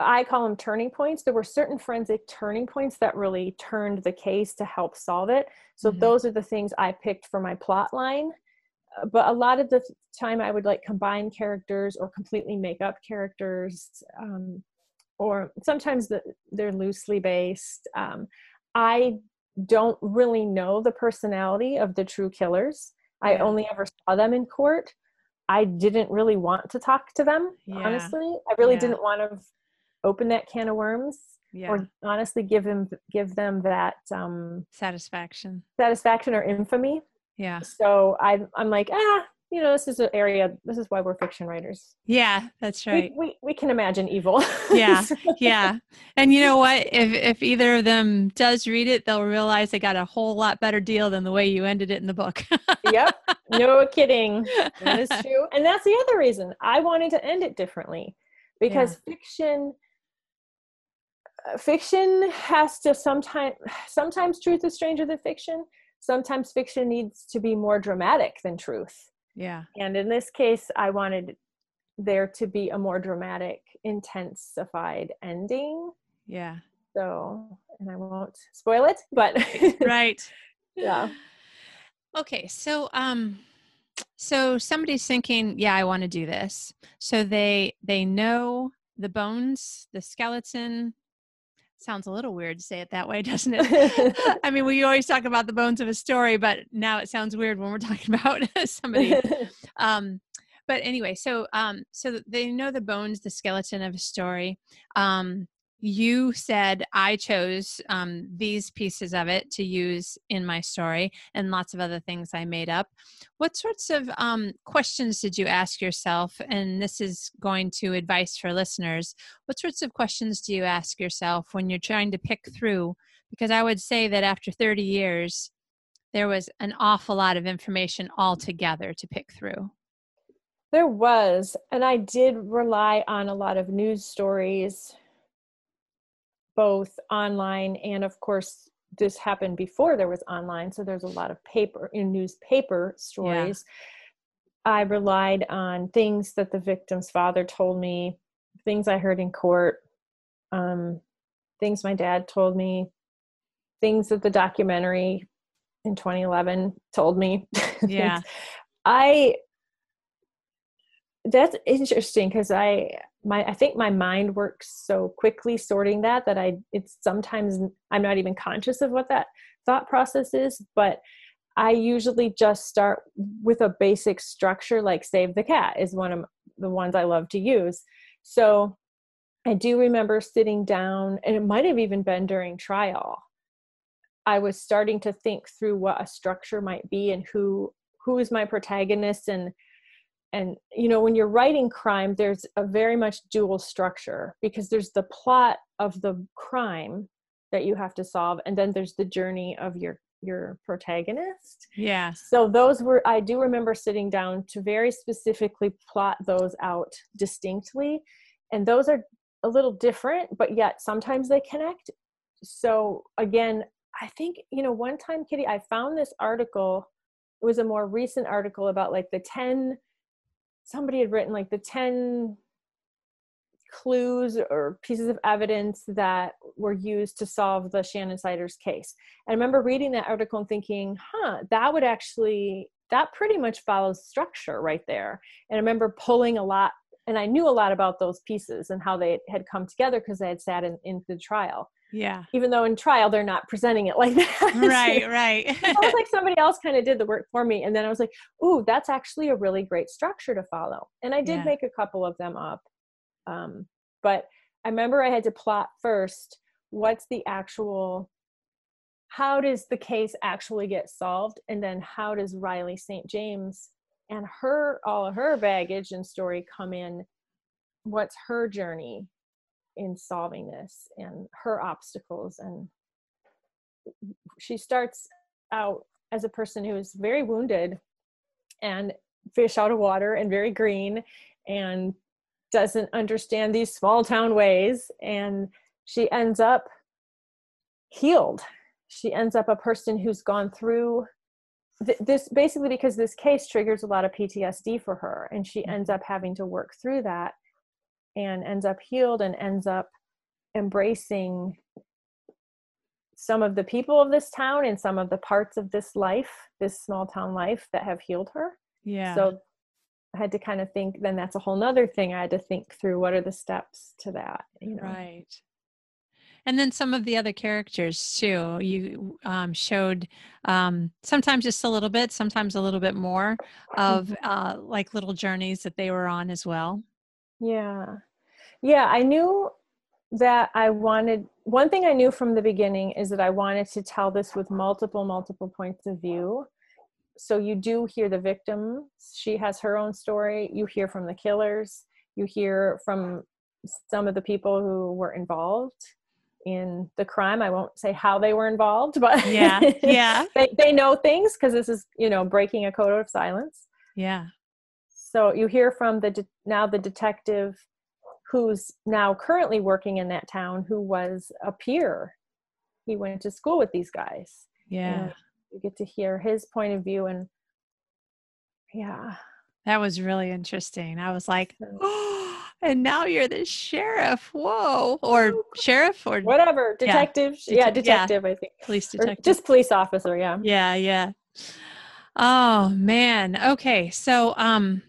I call them turning points. There were certain forensic turning points that really turned the case to help solve it. So mm-hmm. those are the things I picked for my plot line. But a lot of the time I would like combine characters or completely make up characters, um, or sometimes the, they're loosely based. Um, I don't really know the personality of the true killers. Yeah. I only ever saw them in court. I didn't really want to talk to them, yeah. honestly. I really yeah. didn't want to open that can of worms. Yeah. Or honestly give them, give them that um, satisfaction. Satisfaction or infamy. Yeah. So I, I'm like, ah, you know, this is an area, this is why we're fiction writers. Yeah, that's right. We we, we can imagine evil. Yeah. Yeah. And you know what, if, if either of them does read it, they'll realize they got a whole lot better deal than the way you ended it in the book. Yep. No kidding. That is true. And that's the other reason I wanted to end it differently, because yeah. fiction, uh, fiction has to sometimes, sometimes truth is stranger than fiction. Sometimes fiction needs to be more dramatic than truth. Yeah. And in this case, I wanted there to be a more dramatic, intensified ending. Yeah. So, and I won't spoil it, but. Right. Yeah. Okay. So, um, so somebody's thinking, yeah, I want to do this. So they, they know the bones, the skeleton. Sounds a little weird to say it that way, doesn't it? I mean, we always talk about the bones of a story, but now it sounds weird when we're talking about somebody. Um, but anyway, so um, so they know the bones, the skeleton of a story. Um, you said I chose um, these pieces of it to use in my story, and lots of other things I made up. What sorts of um, questions did you ask yourself? And this is going to advice for listeners. What sorts of questions do you ask yourself when you're trying to pick through? Because I would say that after thirty years, there was an awful lot of information altogether to pick through. There was, and I did rely on a lot of news stories, both online and, of course, this happened before there was online, so there's a lot of paper in newspaper stories. Yeah. I relied on things that the victim's father told me, things I heard in court, um, things my dad told me, things that the documentary in twenty eleven told me. Yeah, I. That's interesting because I. My, I think my mind works so quickly sorting that, that I, it's sometimes I'm not even conscious of what that thought process is, but I usually just start with a basic structure, like Save the Cat is one of the ones I love to use. So I do remember sitting down, and it might've even been during trial. I was starting to think through what a structure might be and who, who is my protagonist, and And, you know, when you're writing crime, there's a very much dual structure, because there's the plot of the crime that you have to solve, and then there's the journey of your, your protagonist. Yeah. So those were, I do remember sitting down to very specifically plot those out distinctly. And those are a little different, but yet sometimes they connect. So again, I think, you know, one time, Kitty, I found this article. It was a more recent article about like the ten somebody had written like the ten clues or pieces of evidence that were used to solve the Shannon Siders case. And I remember reading that article and thinking, huh, that would actually, that pretty much follows structure right there. And I remember pulling a lot, and I knew a lot about those pieces and how they had come together because they had sat in, in the trial. Yeah. Even though in trial, they're not presenting it like that. Right, right. It was like somebody else kind of did the work for me. And then I was like, ooh, that's actually a really great structure to follow. And I did yeah. make a couple of them up. Um, but I remember I had to plot first, what's the actual, how does the case actually get solved? And then how does Riley Saint James and her, all of her baggage and story come in? What's her journey in solving this and her obstacles? And she starts out as a person who is very wounded and fish out of water and very green, and doesn't understand these small town ways. And she ends up healed. She ends up a person who's gone through th- this basically because this case triggers a lot of P T S D for her. And she ends up having to work through that and ends up healed and ends up embracing some of the people of this town and some of the parts of this life, this small town life that have healed her. Yeah. So I had to kind of think, then that's a whole nother thing I had to think through. What are the steps to that? You know? Right. And then some of the other characters too, you um, showed um, sometimes just a little bit, sometimes a little bit more of uh, like little journeys that they were on as well. Yeah. Yeah. I knew that I wanted, one thing I knew from the beginning is that I wanted to tell this with multiple, multiple points of view. So you do hear the victim. She has her own story. You hear from the killers. You hear from some of the people who were involved in the crime. I won't say how they were involved, but yeah, yeah, they, they know things because this is, you know, breaking a code of silence. Yeah. So you hear from the de- now the detective who's now currently working in that town, who was a peer. He went to school with these guys. Yeah. You get to hear his point of view. And yeah, that was really interesting. I was like, oh, and now you're the sheriff. Whoa. Or sheriff or whatever. Detective. Yeah. yeah detective. Yeah. I think police detective, or just police officer. Yeah. Yeah. Yeah. Oh man. Okay. So, um,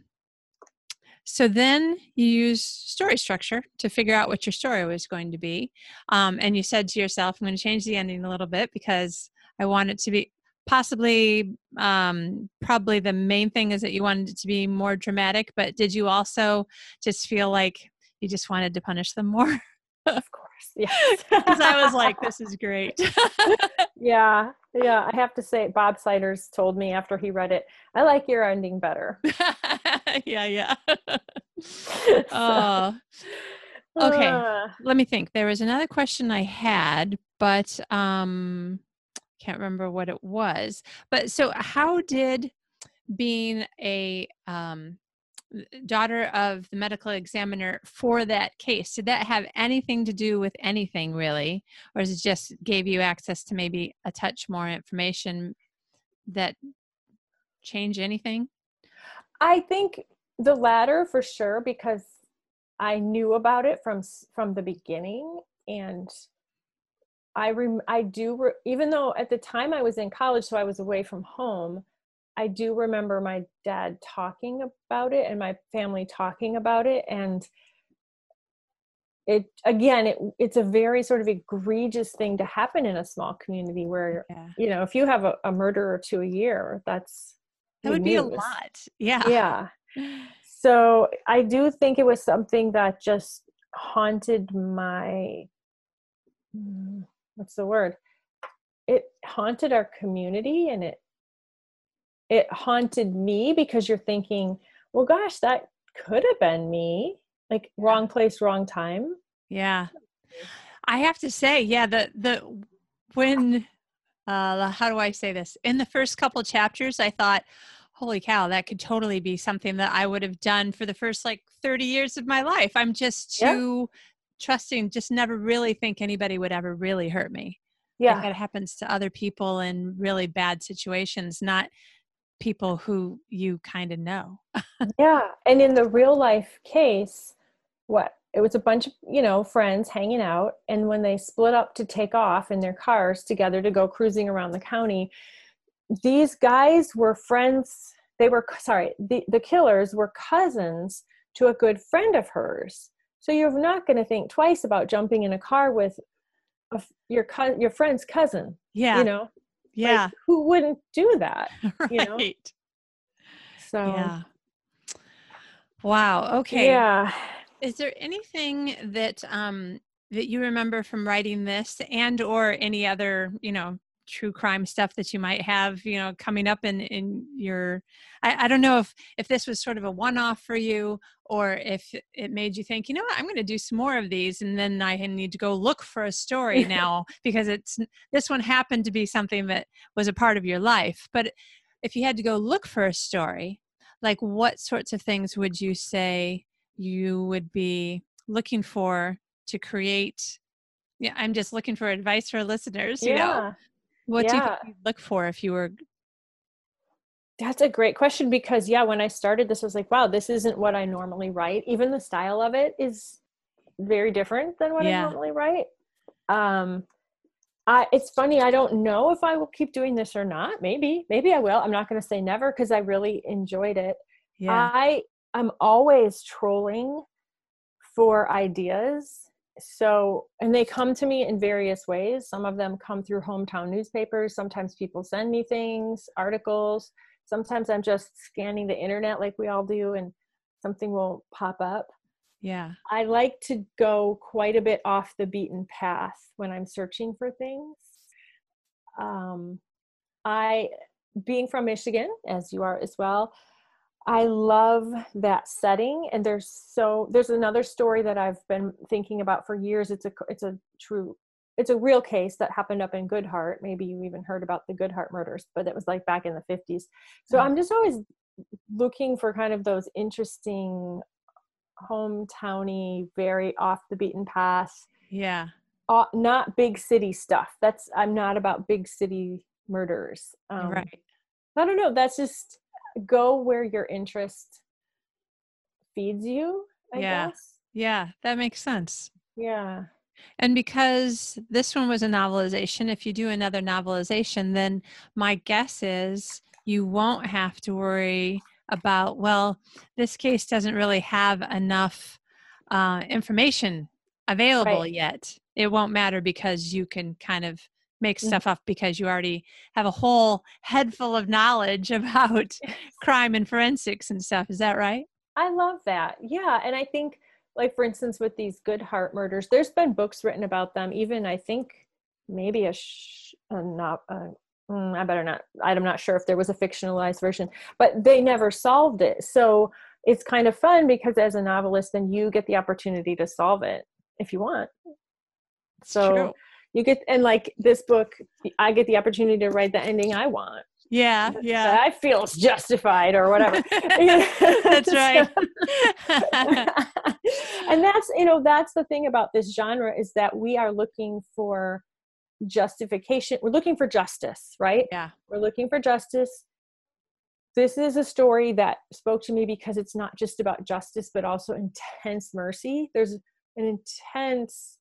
So then you use story structure to figure out what your story was going to be. Um, and you said to yourself, I'm going to change the ending a little bit because I want it to be possibly, um, probably the main thing is that you wanted it to be more dramatic, but did you also just feel like you just wanted to punish them more? Of course. Yes. Because I was like, this is great. Yeah. Yeah. I have to say, Bob Siders told me after he read it, I like your ending better. Yeah. Yeah. Oh, okay. Uh, Let me think. There was another question I had, but, um, can't remember what it was, but so how did being a, um, daughter of the medical examiner for that case, did that have anything to do with anything really? Or is it just gave you access to maybe a touch more information that change anything? I think the latter for sure, because I knew about it from, from the beginning. And I, rem- I do, re- even though at the time I was in college, so I was away from home, I do remember my dad talking about it and my family talking about it. And it, again, it, it's a very sort of egregious thing to happen in a small community where, yeah. you know, if you have a, a murder or two a year, that's, that would news. be a lot. Yeah. Yeah. So I do think it was something that just haunted my, what's the word? It haunted our community and it, it haunted me because you're thinking, well, gosh, that could have been me, like wrong place, wrong time. Yeah. I have to say, yeah, the, the, when, uh, how do I say this? In the first couple chapters, I thought, holy cow, that could totally be something that I would have done for the first like thirty years of my life. I'm just too yeah. trusting, just never really think anybody would ever really hurt me. Yeah. Like that happens to other people in really bad situations, not people who you kind of know. Yeah. And in the real life case, what it was a bunch of, you know, friends hanging out. And when they split up to take off in their cars together to go cruising around the county, these guys were friends. They were, sorry, the, the killers were cousins to a good friend of hers. So you're not going to think twice about jumping in a car with a, your co- your friend's cousin. Yeah. You know? Yeah. Like, who wouldn't do that? You right. know? So. Yeah. Wow. Okay. Yeah. Is there anything that, um, that you remember from writing this and, or any other, you know, true crime stuff that you might have, you know, coming up in, in your, I, I don't know if, if this was sort of a one-off for you or if it made you think, you know what, I'm going to do some more of these. And then I need to go look for a story now because it's, this one happened to be something that was a part of your life. But if you had to go look for a story, like what sorts of things would you say you would be looking for to create? Yeah, I'm just looking for advice for listeners. You yeah. know, what yeah. do you think you'd look for if you were? That's a great question, because yeah, when I started this, I was like, wow, this isn't what I normally write. Even the style of it is very different than what yeah. I normally write. Um, I, it's funny. I don't know if I will keep doing this or not. Maybe, maybe I will. I'm not going to say never, because I really enjoyed it. Yeah. I am always trolling for ideas. So, and they come to me in various ways. Some of them come through hometown newspapers. Sometimes people send me things, articles. Sometimes I'm just scanning the internet like we all do, and something will pop up. Yeah. I like to go quite a bit off the beaten path when I'm searching for things. Um, I, being from Michigan, as you are as well, I love that setting. And there's so, there's another story that I've been thinking about for years. It's a, it's a true, it's a real case that happened up in Goodhart. Maybe you even heard about the Goodhart murders, but it was like back in the fifties. So I'm just always looking for kind of those interesting hometowny, very off the beaten path. Yeah. Uh, not big city stuff. That's, I'm not about big city murders. Um, right. I don't know. That's just, go where your interest feeds you, I yeah. guess. Yeah, that makes sense. Yeah. And because this one was a novelization, if you do another novelization, then my guess is you won't have to worry about, well, this case doesn't really have enough uh, information available right. yet. It won't matter, because you can kind of make stuff up, because you already have a whole head full of knowledge about crime and forensics and stuff. Is that right? I love that. Yeah. And I think, like, for instance, with these Goodhart murders, there's been books written about them. Even I think maybe a, sh- a not, uh, I better not, I'm not sure if there was a fictionalized version, but they never solved it. So it's kind of fun, because as a novelist, then you get the opportunity to solve it if you want. So true. You get, and like this book, I get the opportunity to write the ending I want. Yeah, yeah. That I feel justified or whatever. That's right. And that's, you know, that's the thing about this genre, is that we are looking for justification. We're looking for justice, right? Yeah. We're looking for justice. This is a story that spoke to me because it's not just about justice, but also intense mercy. There's an intense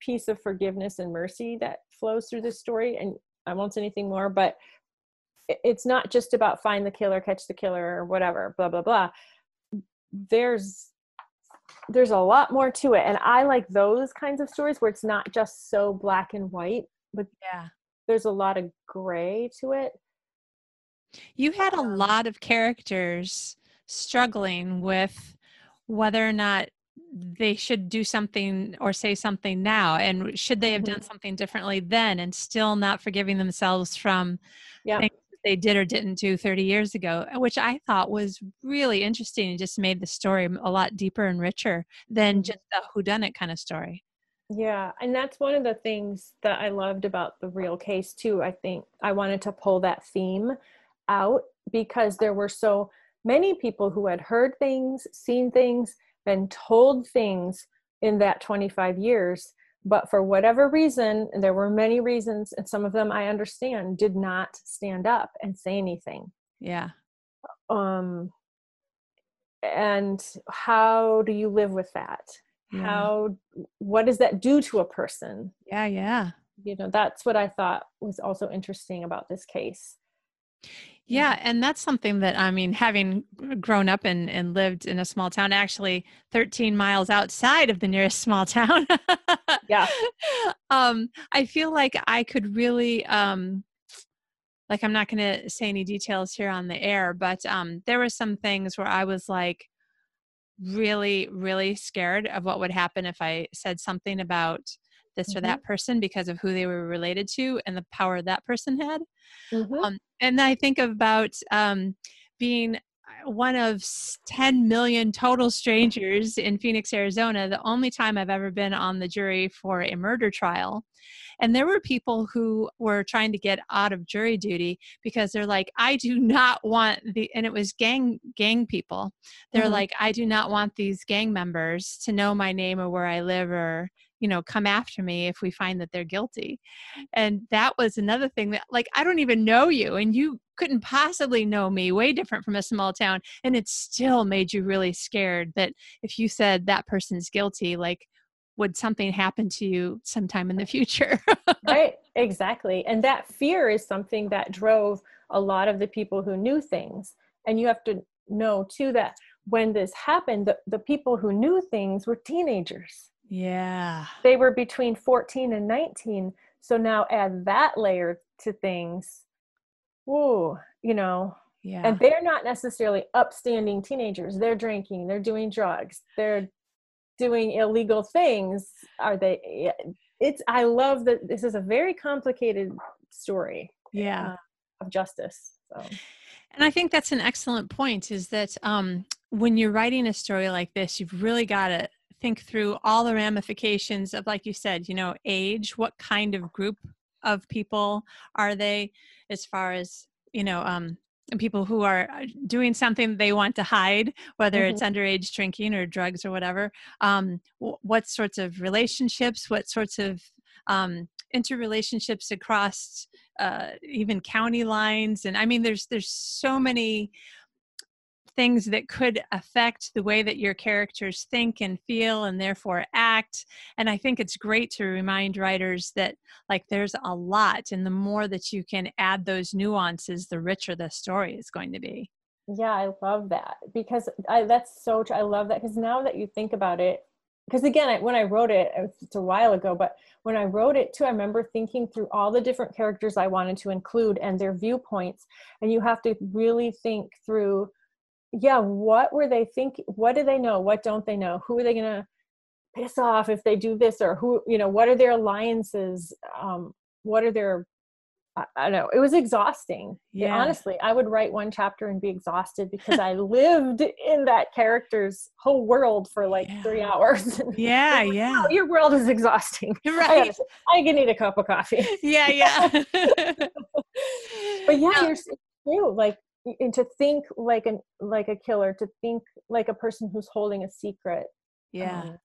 piece of forgiveness and mercy that flows through this story. And I won't say anything more, but it's not just about find the killer, catch the killer, or whatever, blah, blah, blah. There's, there's a lot more to it. And I like those kinds of stories where it's not just so black and white, but yeah, there's a lot of gray to it. You had a lot of characters struggling with whether or not they should do something or say something now, and should they have done something differently then, and still not forgiving themselves from yeah. things that they did or didn't do thirty years ago, which I thought was really interesting and just made the story a lot deeper and richer than just a whodunit kind of story. Yeah. And that's one of the things that I loved about the real case too. I think I wanted to pull that theme out, because there were so many people who had heard things, seen things, been told things in that twenty-five years, but for whatever reason, and there were many reasons, and some of them I understand, did not stand up and say anything. Yeah. Um, and how do you live with that? Yeah. How, what does that do to a person? Yeah. Yeah. You know, that's what I thought was also interesting about this case. Yeah. And that's something that, I mean, having grown up and, and lived in a small town, actually thirteen miles outside of the nearest small town. yeah. Um, I feel like I could really, um, like, I'm not going to say any details here on the air, but um, there were some things where I was like really, really scared of what would happen if I said something about this mm-hmm. or that person, because of who they were related to and the power that person had. Mm-hmm. Um, and I think about um, being one of ten million total strangers in Phoenix, Arizona, the only time I've ever been on the jury for a murder trial. And there were people who were trying to get out of jury duty because they're like, I do not want the, and it was gang, gang people. They're mm-hmm. like, I do not want these gang members to know my name or where I live or, you know, come after me if we find that they're guilty. And that was another thing that, like, I don't even know you and you couldn't possibly know me, way different from a small town. And it still made you really scared that if you said that person's guilty, like, would something happen to you sometime in the future? Right, exactly. And that fear is something that drove a lot of the people who knew things. And you have to know too that when this happened, the, the people who knew things were teenagers. Yeah. They were between fourteen and nineteen. So now add that layer to things. Whoa, you know, yeah. And they're not necessarily upstanding teenagers. They're drinking, they're doing drugs, they're doing illegal things. Are they, it's, I love that this is a very complicated story yeah. uh, of justice. So. And I think that's an excellent point is that um, when you're writing a story like this, you've really got to think through all the ramifications of, like you said, you know, age, what kind of group of people are they as far as, you know, um, people who are doing something they want to hide, whether mm-hmm. it's underage drinking or drugs or whatever, um, w- what sorts of relationships, what sorts of um, interrelationships across uh, even county lines. And I mean, there's there's so many things that could affect the way that your characters think and feel and therefore act. And I think it's great to remind writers that, like, there's a lot, and the more that you can add those nuances, the richer the story is going to be. Yeah, I love that because I, that's so true. I love that because now that you think about it, because again, I, when I wrote it, it's a while ago, but when I wrote it too, I remember thinking through all the different characters I wanted to include and their viewpoints. And you have to really think through, yeah, what were they thinking? What do they know? What don't they know? Who are they going to piss off if they do this? Or who, you know, what are their alliances? Um, what are their, I, I don't know. It was exhausting. Yeah. Honestly, I would write one chapter and be exhausted because I lived in that character's whole world for like yeah. three hours. Yeah. Like, yeah. Oh, your world is exhausting. Right. I, I can need a cup of coffee. Yeah. Yeah. But yeah, no. you're true. Like, and to think like an like a killer, to think like a person who's holding a secret. Yeah. Um,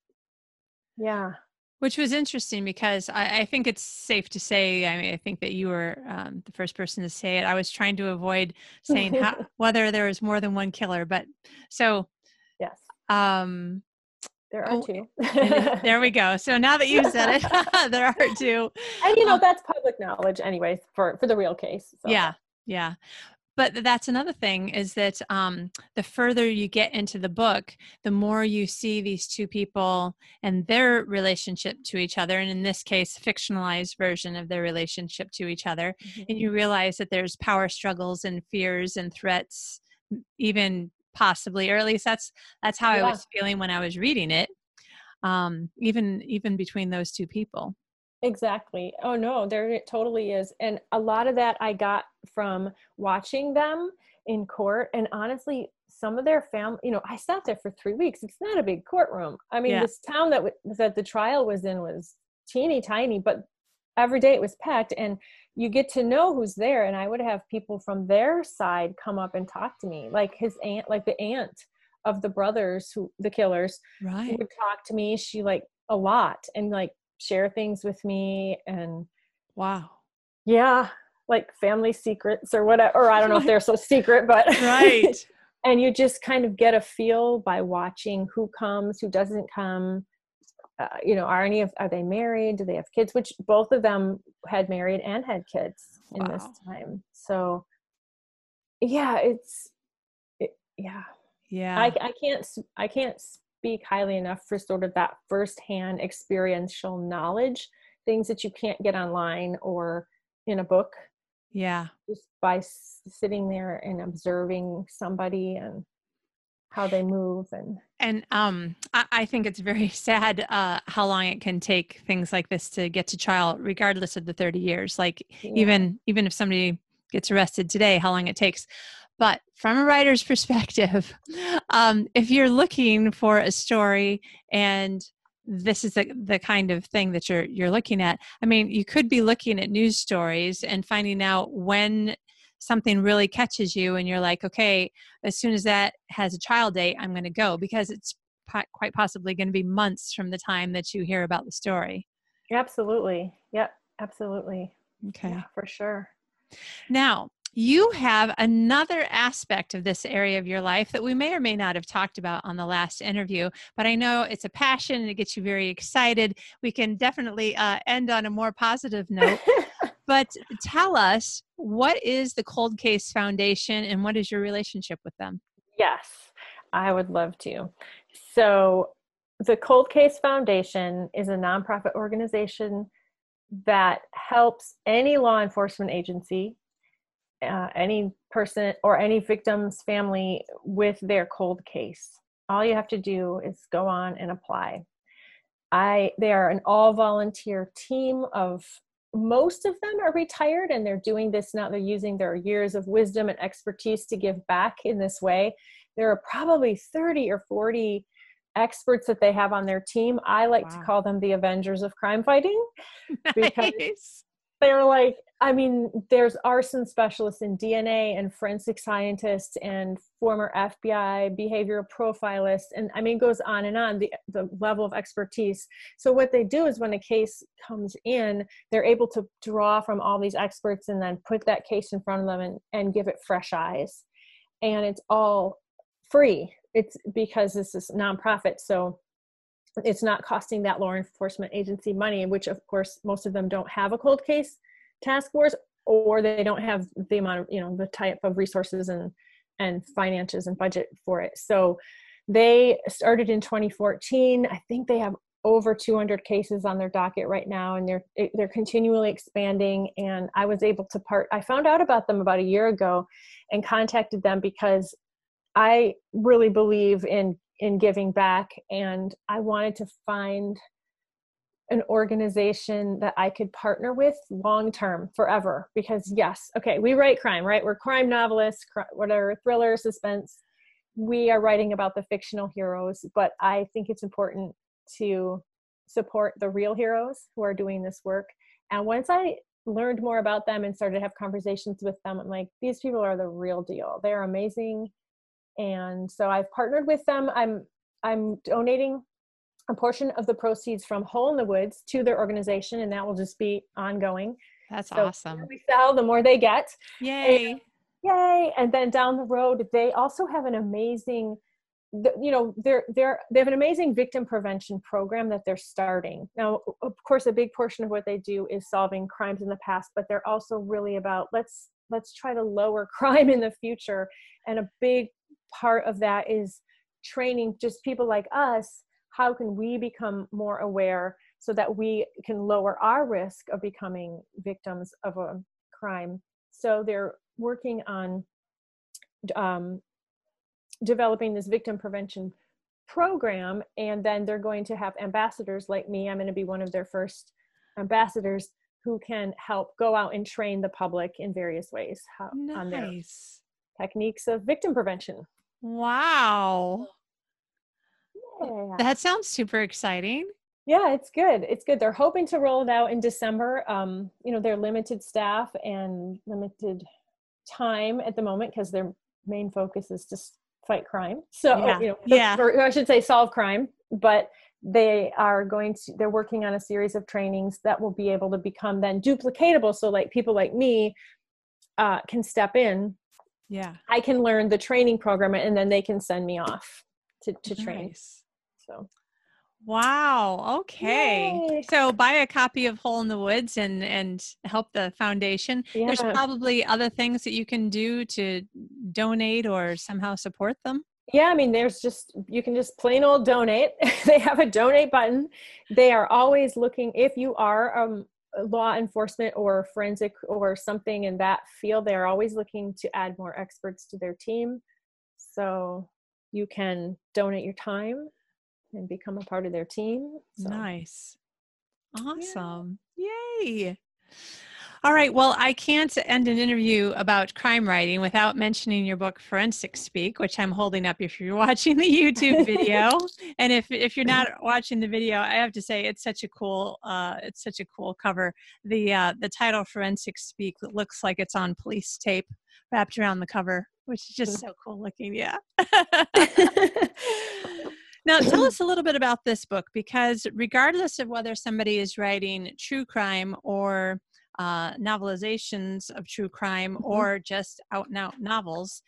yeah. Which was interesting because I, I think it's safe to say, I mean, I think that you were um, the first person to say it. I was trying to avoid saying how, whether there was more than one killer, but so. Yes. Um, there are oh, two. There we go. So now that you've said it, there are two. And you know, um, that's public knowledge anyways for, for the real case. So. Yeah. Yeah. But that's another thing is that um, the further you get into the book, the more you see these two people and their relationship to each other. And in this case, a fictionalized version of their relationship to each other. Mm-hmm. And you realize that there's power struggles and fears and threats, even possibly, or at least that's, that's how yeah. I was feeling when I was reading it. Um, even, even between those two people. Exactly. Oh no, there it totally is. And a lot of that I got from watching them in court. And honestly, some of their family, you know, I sat there for three weeks. It's not a big courtroom. I mean, yeah. this town that w- that the trial was in was teeny tiny, but every day it was packed and you get to know who's there. And I would have people from their side come up and talk to me, like his aunt, like the aunt of the brothers who, the killers right. would talk to me. She like a lot and like, share things with me and wow. Yeah. Like family secrets or whatever, or I don't know if they're so secret, but right. And you just kind of get a feel by watching who comes, who doesn't come, uh, you know, are any of, are they married? Do they have kids? Which both of them had married and had kids in wow. this time. So yeah, it's, it, yeah. Yeah. I, I can't, I can't speak highly enough for sort of that firsthand experiential knowledge, things that you can't get online or in a book. Yeah. Just by s- sitting there and observing somebody and how they move. And, and um, I, I think it's very sad uh, how long it can take things like this to get to trial, regardless of the thirty years. Like yeah. even, even if somebody gets arrested today, how long it takes. But from a writer's perspective, um, if you're looking for a story and this is the, the kind of thing that you're you're looking at, I mean, you could be looking at news stories and finding out when something really catches you and you're like, okay, as soon as that has a trial date, I'm going to go, because it's po- quite possibly going to be months from the time that you hear about the story. Absolutely. Yep. Absolutely. Okay. Yeah, for sure. Now, you have another aspect of this area of your life that we may or may not have talked about on the last interview, but I know it's a passion and it gets you very excited. We can definitely uh, end on a more positive note, but tell us, what is the Cold Case Foundation and what is your relationship with them? Yes, I would love to. So the Cold Case Foundation is a nonprofit organization that helps any law enforcement agency, Uh, any person or any victim's family with their cold case. All you have to do is go on and apply. I, they are an all-volunteer team of, most of them are retired, and they're doing this now. They're using their years of wisdom and expertise to give back in this way. There are probably thirty or forty experts that they have on their team. I like wow. to call them the Avengers of crime fighting. Nice. Because they're like, I mean, there's arson specialists and D N A and forensic scientists and former F B I behavioral profilists. And I mean, it goes on and on, the, the level of expertise. So what they do is when a case comes in, they're able to draw from all these experts and then put that case in front of them and, and give it fresh eyes. And it's all free. It's because this is nonprofit. So it's not costing that law enforcement agency money, which of course, most of them don't have a cold case task force, or they don't have the amount of, you know, the type of resources and, and finances and budget for it. So they started in twenty fourteen. I think they have over two hundred cases on their docket right now, and they're, they're continually expanding. And I was able to part, I found out about them about a year ago and contacted them because I really believe in, in giving back. And I wanted to find an organization that I could partner with long-term forever, because yes, okay, we write crime, right? We're crime novelists, cr- whatever, thriller, suspense. We are writing about the fictional heroes, but I think it's important to support the real heroes who are doing this work. And once I learned more about them and started to have conversations with them, I'm like, these people are the real deal. They're amazing. And so I've partnered with them. I'm, I'm donating a portion of the proceeds from Hole in the Woods to their organization, and that will just be ongoing. That's so awesome. The more we sell, the more they get. Yay. And, yay. And then down the road, they also have an amazing, you know, they're, they're, they have an amazing victim prevention program that they're starting. Now, of course, a big portion of what they do is solving crimes in the past, but they're also really about, let's, let's try to lower crime in the future. And a big part of that is training just people like us. How can we become more aware so that we can lower our risk of becoming victims of a crime? So they're working on um, developing this victim prevention program, and then they're going to have ambassadors like me. I'm going to be one of their first ambassadors who can help go out and train the public in various ways how, nice. on their techniques of victim prevention. Wow. Yeah. That sounds super exciting. Yeah, it's good. It's good. They're hoping to roll it out in December. Um, you know, they're limited staff and limited time at the moment because their main focus is just fight crime. So, yeah. you know, yeah. or I should say solve crime, but they are going to, they're working on a series of trainings that will be able to become then duplicatable. So like people like me uh, can step in. Yeah. I can learn the training program and then they can send me off to, to nice. train. So. Wow. Okay. Yay. So buy a copy of Hole in the Woods and, and help the foundation. Yeah. There's probably other things that you can do to donate or somehow support them. Yeah. I mean, there's just, you can just plain old donate. They have a donate button. They are always looking, if you are um, law enforcement or forensic or something in that field, they're always looking to add more experts to their team. So you can donate your time and become a part of their team. So. Nice. Awesome. Yeah. Yay. All right. Well, I can't end an interview about crime writing without mentioning your book, Forensic Speak, which I'm holding up if you're watching the YouTube video. And if, if you're not watching the video, I have to say it's such a cool, uh, it's such a cool cover. The, uh, the title Forensic Speak looks like it's on police tape wrapped around the cover, which is just so cool looking. Yeah. Now, tell us a little bit about this book, because regardless of whether somebody is writing true crime or uh, novelizations of true crime or just out and out novels,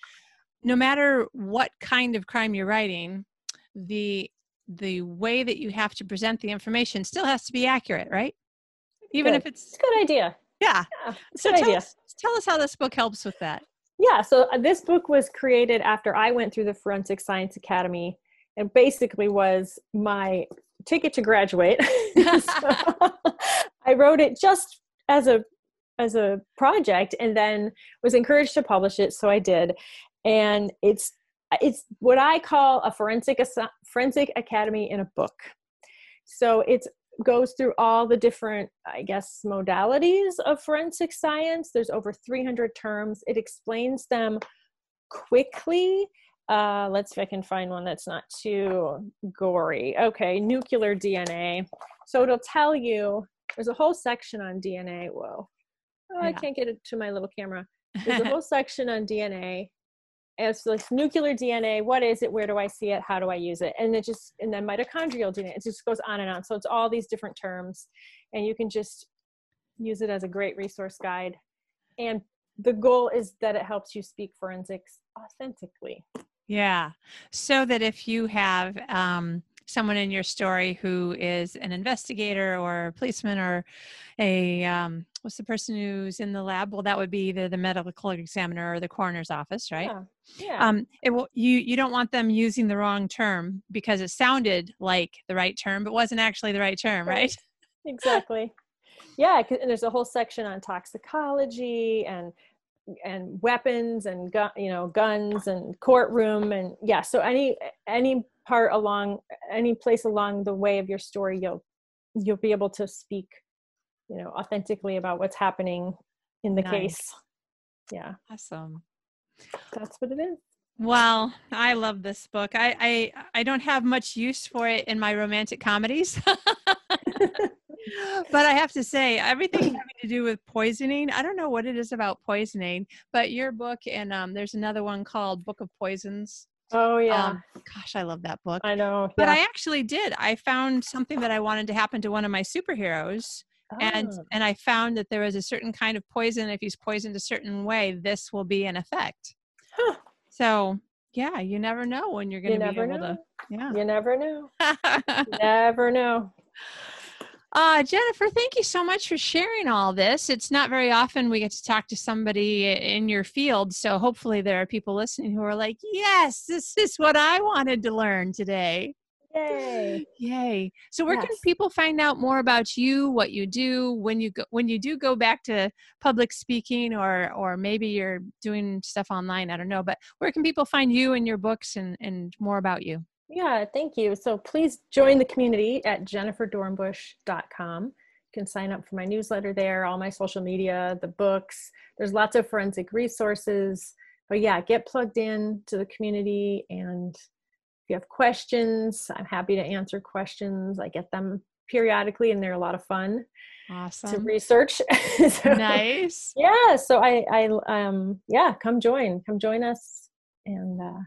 no matter what kind of crime you're writing, the, the way that you have to present the information still has to be accurate, right? Even good. If it's, it's a good idea. Yeah. yeah it's so good tell, idea. Us, tell us how this book helps with that. Yeah. So this book was created after I went through the Forensic Science Academy. It basically was my ticket to graduate. So I wrote it just as a as a project, and then was encouraged to publish it, so I did. And it's it's what I call a forensic a forensic academy in a book. So it goes through all the different, I guess, modalities of forensic science. There's over three hundred terms. It explains them quickly. Uh, let's see if I can find one that's not too gory. Okay, nuclear D N A. So it'll tell you, there's a whole section on D N A. Whoa, oh, yeah. I can't get it to my little camera. There's a whole section on D N A. And so it's nuclear D N A, what is it? Where do I see it? How do I use it? And it just, and then mitochondrial D N A, it just goes on and on. So it's all these different terms, and you can just use it as a great resource guide. And the goal is that it helps you speak forensics authentically. Yeah. So that if you have um, someone in your story who is an investigator or a policeman or a, um, what's the person who's in the lab? Well, that would be either the medical examiner or the coroner's office, right? Yeah. yeah. Um, it will, you, you don't want them using the wrong term because it sounded like the right term, but wasn't actually the right term, right? right? Exactly. Yeah. And there's a whole section on toxicology and and weapons and gun, you know, guns and courtroom. And yeah, so any, any part along, any place along the way of your story, you'll, you'll be able to speak, you know, authentically about what's happening in the nice. case. Yeah. Awesome. That's what it is. Wow. I love this book. I, I, I don't have much use for it in my romantic comedies. But I have to say, everything having to do with poisoning, I don't know what it is about poisoning, but your book, and um, there's another one called Book of Poisons. Oh, yeah. Um, gosh, I love that book. I know. Yeah. But I actually did. I found something that I wanted to happen to one of my superheroes. Oh. And, and I found that there was a certain kind of poison. If he's poisoned a certain way, this will be in effect. Huh. So, yeah, you never know when you're going to be able know. to. Yeah. You never know. You never know. Uh, Jennifer, thank you so much for sharing all this. It's not very often we get to talk to somebody in your field, so hopefully there are people listening who are like, yes, this is what I wanted to learn today. Yay. Yay. So where yes. can people find out more about you, what you do, when you go, when you do go back to public speaking, or, or maybe you're doing stuff online, I don't know, but where can people find you and your books and, and more about you? Yeah, thank you. So please join the community at jennifer dornbush dot com. You can sign up for my newsletter there, all my social media, the books. There's lots of forensic resources. But yeah, get plugged in to the community. And if you have questions, I'm happy to answer questions. I get them periodically, and they're a lot of fun awesome. to research. so, nice. Yeah. So I, I um, yeah, come join. Come join us. And uh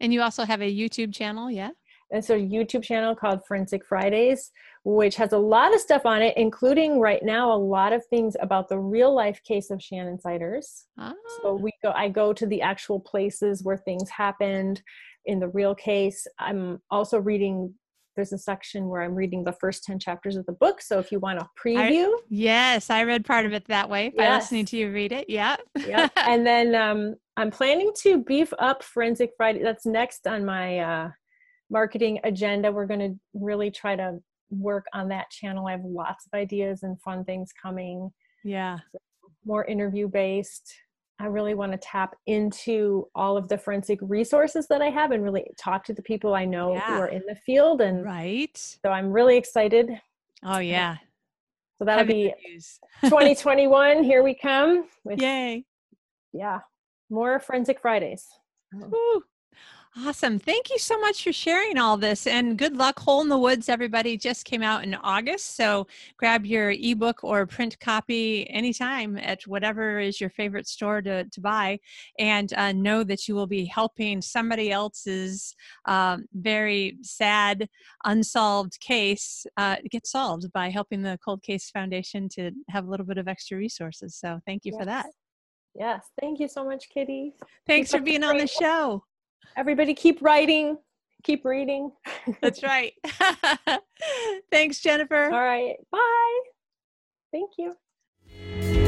And you also have a YouTube channel, yeah? And so YouTube channel called Forensic Fridays, which has a lot of stuff on it, including right now a lot of things about the real life case of Shannon Siders. Ah. So we go, I go to the actual places where things happened in the real case. I'm also reading, there's a section where I'm reading the first ten chapters of the book. So if you want a preview. I, yes, I read part of it that way by yes. listening to you read it. Yeah. Yep. And then um, I'm planning to beef up Forensic Friday. That's next on my uh, marketing agenda. We're going to really try to work on that channel. I have lots of ideas and fun things coming. Yeah. So more interview based. I really want to tap into all of the forensic resources that I have and really talk to the people I know yeah. who are in the field. And right. so I'm really excited. Oh yeah. So that'll be twenty twenty-one. Here we come. With, Yay. Yeah. More Forensic Fridays. Ooh. Awesome. Thank you so much for sharing all this, and good luck. Hole in the Woods, everybody, just came out in August. So grab your ebook or print copy anytime at whatever is your favorite store to, to buy, and uh, know that you will be helping somebody else's um, very sad, unsolved case uh, get solved by helping the Cold Case Foundation to have a little bit of extra resources. So thank you yes. for that. Yes. Thank you so much, Kitty. Thanks for being on the show. Everybody keep writing, keep reading. That's right. Thanks, Jennifer. All right. Bye. Thank you.